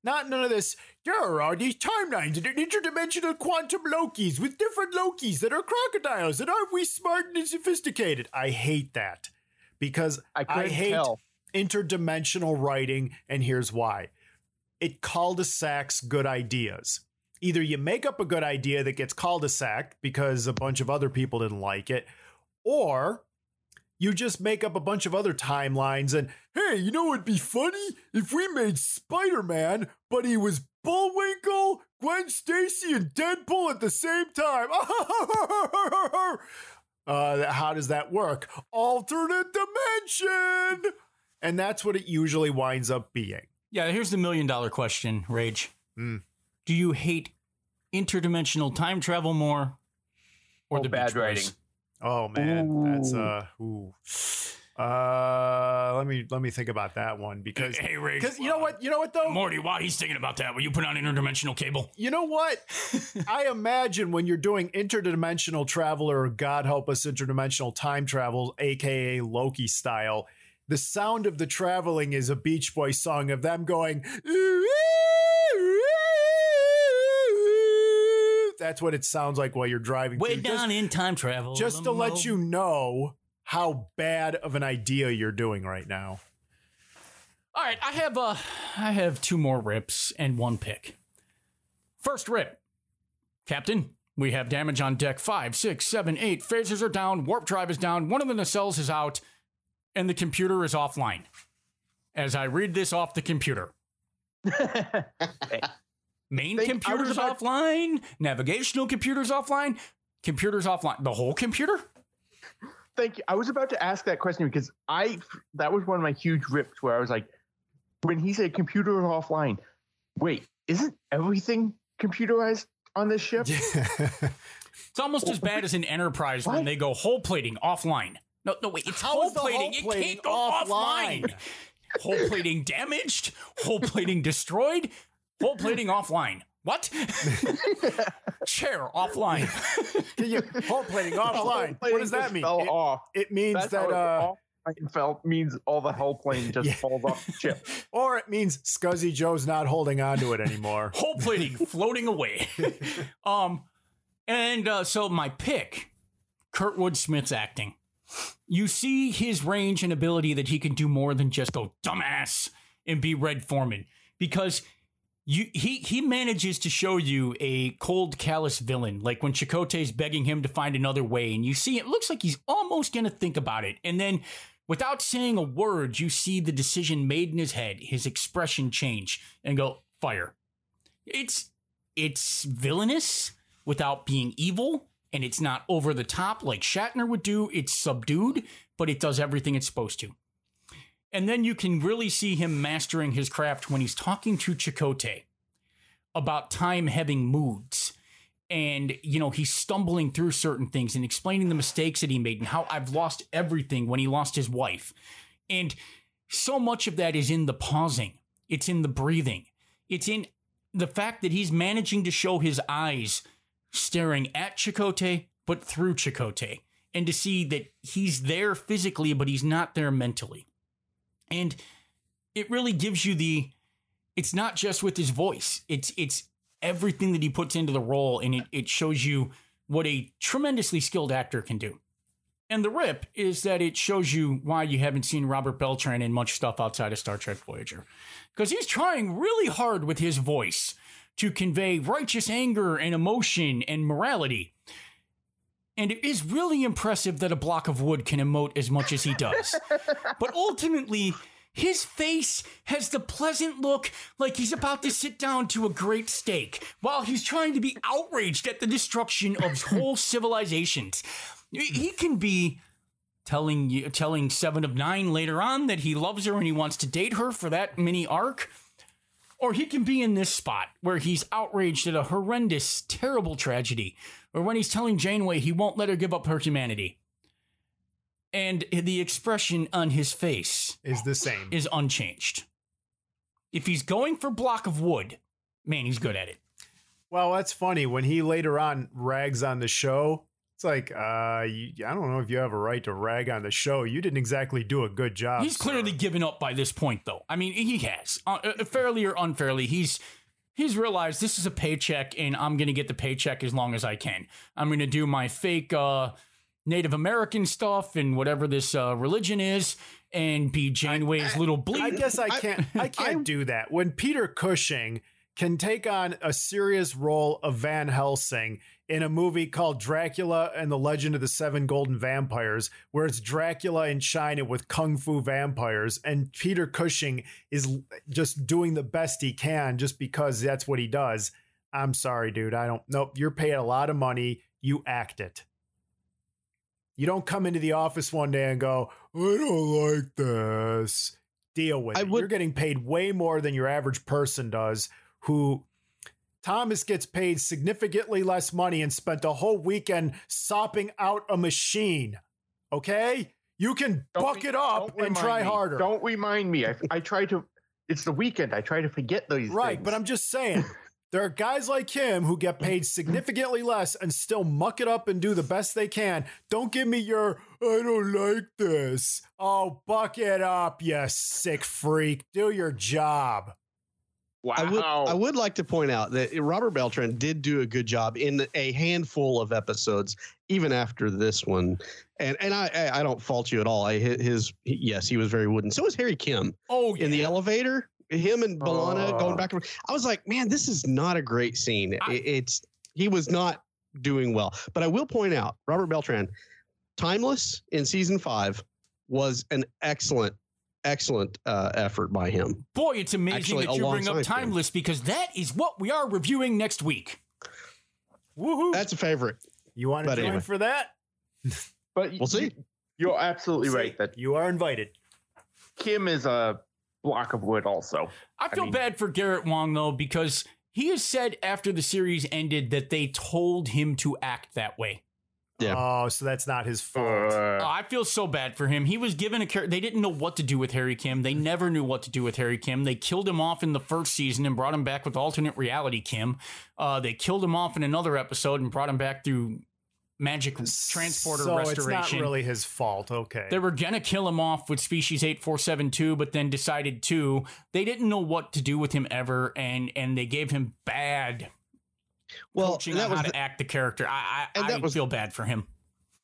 Not none of this. There are these timelines and interdimensional quantum Lokis with different Lokis that are crocodiles. And aren't we smart and sophisticated? I hate that. because I, I hate tell. interdimensional writing. And here's why. It cul-de-sacs good ideas. Either you make up a good idea that gets cul-de-sacked because a bunch of other people didn't like it, or you just make up a bunch of other timelines and, hey, you know what'd be funny? If we made Spider-Man, but he was Bullwinkle, Gwen Stacy, and Deadpool at the same time. uh, how does that work? Alternate dimension! And that's what it usually winds up being. Yeah, here's the million-dollar question, Rage. Mm. Do you hate interdimensional time travel more or oh, the bad writing? Oh man, ooh. that's uh, ooh. uh, let me let me think about that one because hey, because you know what, you know what though, Morty, while he's thinking about that, will you put on interdimensional cable? You know what? I imagine when you're doing interdimensional travel or God help us, interdimensional time travel, aka Loki style, the sound of the traveling is a Beach Boys song of them going. That's what it sounds like while you're driving. Way down in time travel. Just to let you know how bad of an idea you're doing right now. All right, I have uh, I have two more rips and one pick. First rip. Captain, we have damage on deck five, six, seven, eight. Phasers are down. Warp drive is down. One of the nacelles is out. And the computer is offline. As I read this off the computer. Main they, computers about- offline, navigational computers offline, computers offline, the whole computer? Thank you. I was about to ask that question because I, that was one of my huge rips where I was like, when he said computer offline, wait, isn't everything computerized on this ship? It's almost as bad as an Enterprise what? when they go hull plating offline. No, no, wait, it's hull plating. Hull plating. It can't go offline. offline. Hull plating damaged, hull plating destroyed. Whole plating offline. What? Chair offline. Whole plating offline. Plating what does that mean? Fell it, off. It means That's that uh, it fell means all the hull plane just yeah. falls off the ship. Or it means Scuzzy Joe's not holding on to it anymore. Whole plating floating away. um, and uh, so my pick, Kurtwood Smith's acting. You see his range and ability that he can do more than just go dumbass and be Red Foreman because. You, he he manages to show you a cold, callous villain, like when Chakotay's begging him to find another way, and you see it looks like he's almost going to think about it. And then, without saying a word, you see the decision made in his head, his expression change, and go, fire. It's it's villainous without being evil, and it's not over the top like Shatner would do. It's subdued, but it does everything it's supposed to. And then you can really see him mastering his craft when he's talking to Chakotay about time having moods. And, you know, he's stumbling through certain things and explaining the mistakes that he made and how I've lost everything when he lost his wife. And so much of that is in the pausing. It's in the breathing. It's in the fact that he's managing to show his eyes staring at Chakotay, but through Chakotay. And to see that he's there physically, but he's not there mentally. And it really gives you the, it's not just with his voice, it's it's everything that he puts into the role, and it, it shows you what a tremendously skilled actor can do. And the rip is that it shows you why you haven't seen Robert Beltran in much stuff outside of Star Trek Voyager. Because he's trying really hard with his voice to convey righteous anger and emotion and morality. And it is really impressive that a block of wood can emote as much as he does. But ultimately, his face has the pleasant look like he's about to sit down to a great steak while he's trying to be outraged at the destruction of whole civilizations. He can be telling you, telling Seven of Nine later on that he loves her and he wants to date her for that mini arc. Or he can be in this spot where he's outraged at a horrendous, terrible tragedy. Or when he's telling Janeway he won't let her give up her humanity. And the expression on his face is the same, is unchanged. If he's going for block of wood, man, he's good at it. Well, that's funny. When he later on rags on the show, it's like, uh, you, I don't know if you have a right to rag on the show. You didn't exactly do a good job. He's sir. clearly given up by this point, though. I mean, he has. Uh, fairly or unfairly, he's... He's realized this is a paycheck and I'm going to get the paycheck as long as I can. I'm going to do my fake uh, Native American stuff and whatever this uh, religion is, and be Janeway's I, I, little bleep. I guess I can't. I can't I, do that. When Peter Cushing can take on a serious role of Van Helsing in a movie called Dracula and the Legend of the Seven Golden Vampires, where it's Dracula in China with Kung Fu vampires, and Peter Cushing is just doing the best he can just because that's what he does. I'm sorry, dude. I don't nope. You're paid a lot of money. You act it. You don't come into the office one day and go, I don't like this. Deal with I it. Would- you're getting paid way more than your average person does, who Thomas gets paid significantly less money and spent a whole weekend sopping out a machine. Okay? You can don't buck be, it up and try me. harder. Don't remind me. I, I try to, it's the weekend. I try to forget those right, things. But I'm just saying, there are guys like him who get paid significantly less and still muck it up and do the best they can. Don't give me your, I don't like this. Oh, buck it up, you sick freak. Do your job. Wow. I would, I would like to point out that Robert Beltran did do a good job in a handful of episodes, even after this one. And and I I don't fault you at all. I his yes, he was very wooden. So was Harry Kim. Oh, yeah. In the elevator, him and B'Elanna uh, going back and forth. I was like, man, this is not a great scene. I, it's he was not doing well. But I will point out, Robert Beltran, Timeless in season five was an excellent Excellent uh, effort by him. Boy, it's amazing Actually, that you bring up Timeless thing. Because that is what we are reviewing next week. Woohoo! That's a favorite. You want to join anyway. for that? But we'll see. You're absolutely see, right that you are invited. Kim is a block of wood. Also, I feel I mean, bad for Garrett Wong though, because he has said after the series ended that they told him to act that way. Yeah. Oh, so that's not his fault. Uh, oh, I feel so bad for him. He was given a character. They didn't know what to do with Harry Kim. They never knew what to do with Harry Kim. They killed him off in the first season and brought him back with alternate reality Kim. Uh, they killed him off in another episode and brought him back through magic transporter so restoration. So it's not really his fault. Okay. They were going to kill him off with Species eight four seven two, but then decided to. They didn't know what to do with him ever, and, and they gave him bad Well, that was how the, to act the character. I, I, and that I was, feel bad for him.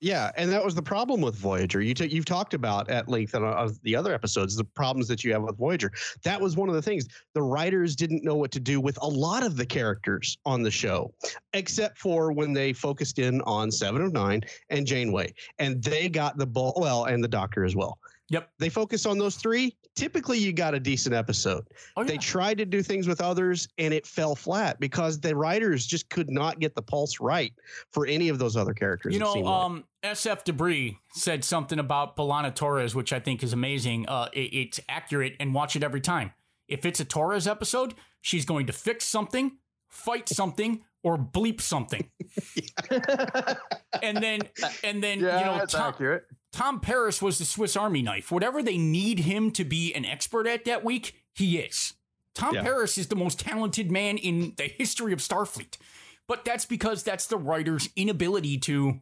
Yeah, and that was the problem with Voyager. You t- you've talked about at length on uh, the other episodes the problems that you have with Voyager. That was one of the things. The writers didn't know what to do with a lot of the characters on the show, except for when they focused in on Seven of Nine and Janeway, and they got the ball. Well, and the Doctor as well. Yep. They focus on those three. Typically, you got a decent episode. Oh, yeah. They tried to do things with others, and it fell flat because the writers just could not get the pulse right for any of those other characters. You know, um, like. S F Debris said something about B'Elanna Torres, which I think is amazing. Uh, it, it's accurate, and watch it every time. If it's a Torres episode, she's going to fix something, fight something, or bleep something. and then, and then yeah, you know, that's Tom, accurate. Tom Paris was the Swiss Army knife. Whatever they need him to be an expert at that week, he is. Tom yeah. Paris is the most talented man in the history of Starfleet. But that's because that's the writer's inability to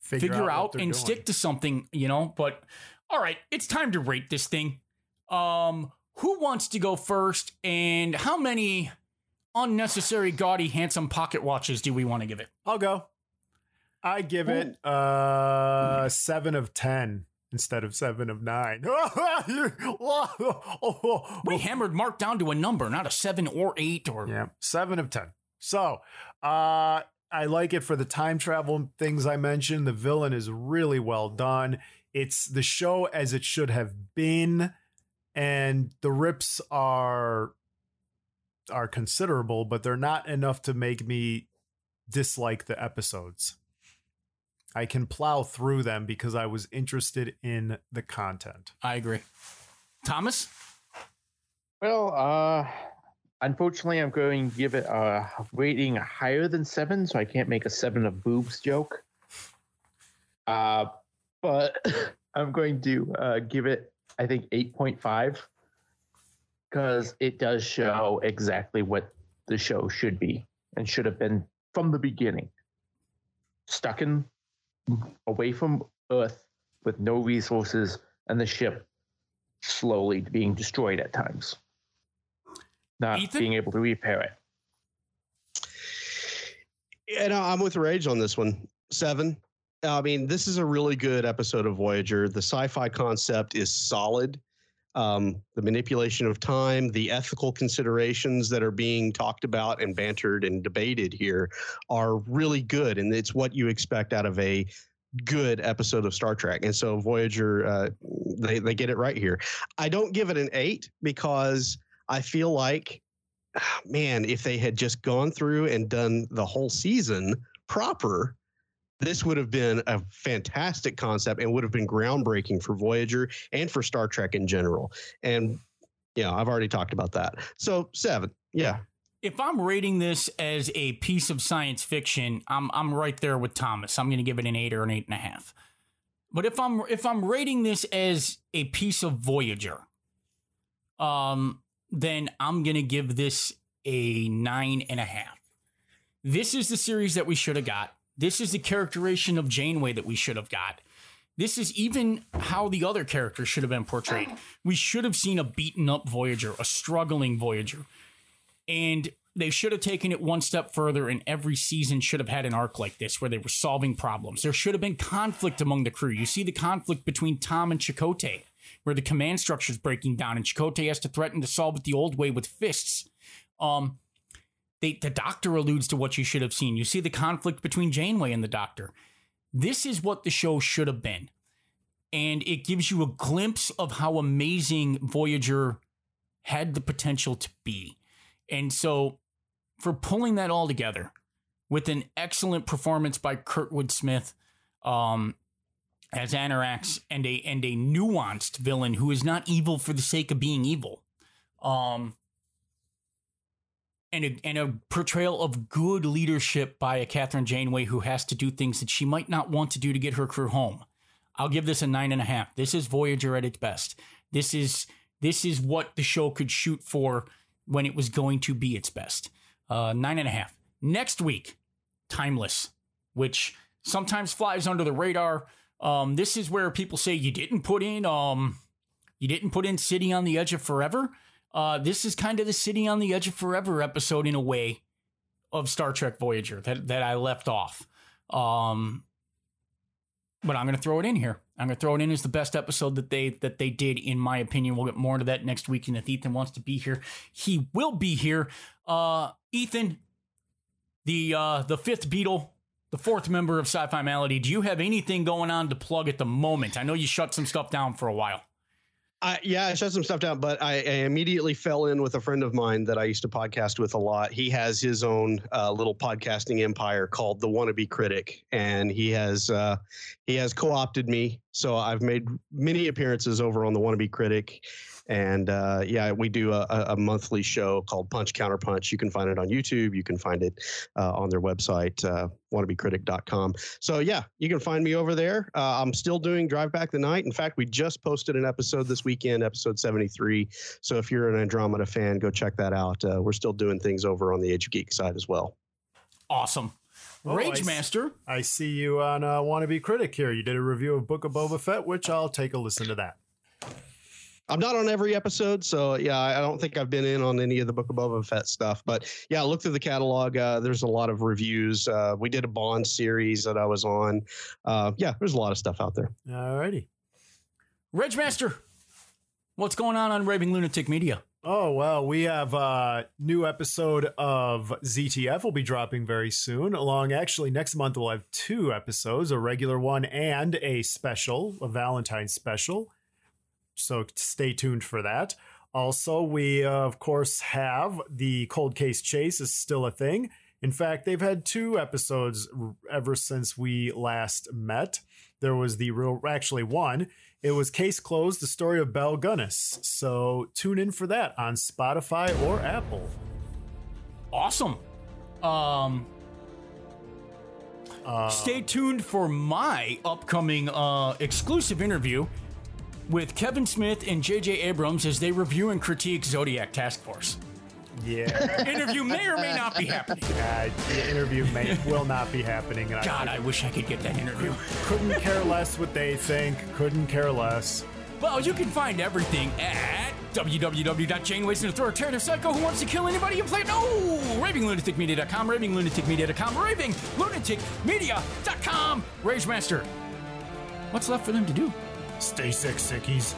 figure, figure out, out and doing. stick to something, you know. But, all right, it's time to rate this thing. Um, who wants to go first? And how many unnecessary, gaudy, handsome pocket watches do we want to give it? I'll go. I give it uh, seven of ten instead of seven of nine. We hammered Mark down to a number, not a seven or eight or yeah, seven of ten. So uh, I like it for the time travel things I mentioned. The villain is really well done. It's the show as it should have been, and the rips are are considerable, but they're not enough to make me dislike the episodes. I can plow through them because I was interested in the content. I agree. Thomas? Well, uh, unfortunately, I'm going to give it a rating higher than seven, so I can't make a seven of boobs joke. Uh, but I'm going to uh, give it, I think, eight point five because it does show exactly what the show should be and should have been from the beginning. Stuck in away from Earth with no resources and the ship slowly being destroyed at times. Not Ethan? Being able to repair it. And I'm with Rage on this one. Seven. I mean, this is a really good episode of Voyager. The sci-fi concept is solid. Um, the manipulation of time, the ethical considerations that are being talked about and bantered and debated here are really good. And it's what you expect out of a good episode of Star Trek. And so Voyager, uh, they, they get it right here. I don't give it an eight because I feel like, man, if they had just gone through and done the whole season proper, this would have been a fantastic concept and would have been groundbreaking for Voyager and for Star Trek in general. And, yeah, I've already talked about that. So, seven. Yeah. If I'm rating this as a piece of science fiction, I'm I'm right there with Thomas. I'm going to give it an eight or an eight and a half. But if I'm if I'm rating this as a piece of Voyager, um, then I'm going to give this a nine and a half. This is the series that we should have got. This is the characterization of Janeway that we should have got. This is even how the other characters should have been portrayed. We should have seen a beaten up Voyager, a struggling Voyager. And they should have taken it one step further, and every season should have had an arc like this where they were solving problems. There should have been conflict among the crew. You see the conflict between Tom and Chakotay, where the command structure is breaking down, and Chakotay has to threaten to solve it the old way with fists. Um... They, the Doctor alludes to what you should have seen. You see the conflict between Janeway and the Doctor. This is what the show should have been. And it gives you a glimpse of how amazing Voyager had the potential to be. And so for pulling that all together with an excellent performance by Kurtwood Smith um, as Annorax and a, and a nuanced villain who is not evil for the sake of being evil. Um... And a, and a portrayal of good leadership by a Catherine Janeway who has to do things that she might not want to do to get her crew home. I'll give this a nine and a half. This is Voyager at its best. This is this is what the show could shoot for when it was going to be its best. Uh, nine and a half. Next week, Timeless, which sometimes flies under the radar. Um, this is where people say you didn't put in um, you didn't put in City on the Edge of Forever. Uh, this is kind of the City on the Edge of Forever episode in a way of Star Trek Voyager that, that I left off. Um, but I'm going to throw it in here. I'm going to throw it in as the best episode that they that they did, in my opinion. We'll get more into that next week. And if Ethan wants to be here, he will be here. Uh, Ethan, the uh, the fifth Beatle, the fourth member of Sci-Fi Malady, do you have anything going on to plug at the moment? I know you shut some stuff down for a while. I, yeah, I shut some stuff down, but I, I immediately fell in with a friend of mine that I used to podcast with a lot. He has his own uh, little podcasting empire called The Wannabe Critic, and he has uh, he has co-opted me. So I've made many appearances over on The Wannabe Critic, and uh, yeah, we do a, a monthly show called Punch Counter Punch. You can find it on YouTube. You can find it uh, on their website, uh, wannabe critic dot com. So yeah, you can find me over there. Uh, I'm still doing Drive Back the Night. In fact, we just posted an episode this weekend, episode seventy-three. So if you're an Andromeda fan, go check that out. Uh, we're still doing things over on the Age of Geek side as well. Awesome. Well, Rage I Master. S- I see you on uh, Wannabe Critic here. You did a review of Book of Boba Fett, which I'll take a listen to that. I'm not on every episode, so yeah, I don't think I've been in on any of the Book of Boba Fett stuff. But yeah, look through the catalog. Uh, there's a lot of reviews. Uh, we did a Bond series that I was on. Uh, yeah, there's a lot of stuff out there. All righty. Rage Master, what's going on on Raving Lunatic Media? Oh, well, we have a new episode of Z T F will be dropping very soon. Along, actually, next month we'll have two episodes, a regular one and a special, a Valentine's special. So stay tuned for that. Also, we, uh, of course, have the Cold Case Chase is still a thing. In fact, they've had two episodes ever since we last met. There was the real, actually one. It was Case Closed, the story of Belle Gunness. So tune in for that on Spotify or Apple. Awesome. Um, uh, stay tuned for my upcoming uh, exclusive interview with Kevin Smith and J J Abrams as they review and critique Zodiac Task Force. Yeah. Interview may or may not be happening. Uh, the interview may will not be happening. And God, I, I wish I could get that interview. Couldn't care less what they think. Couldn't care less. Well, you can find everything at www dot Janeways, an authoritative psycho who wants to kill anybody and play it. No! Raving Lunatic Media dot com, Raving Lunatic Media dot com, Raving Lunatic Media dot com. Rage Master, what's left for them to do? Stay sick, sickies.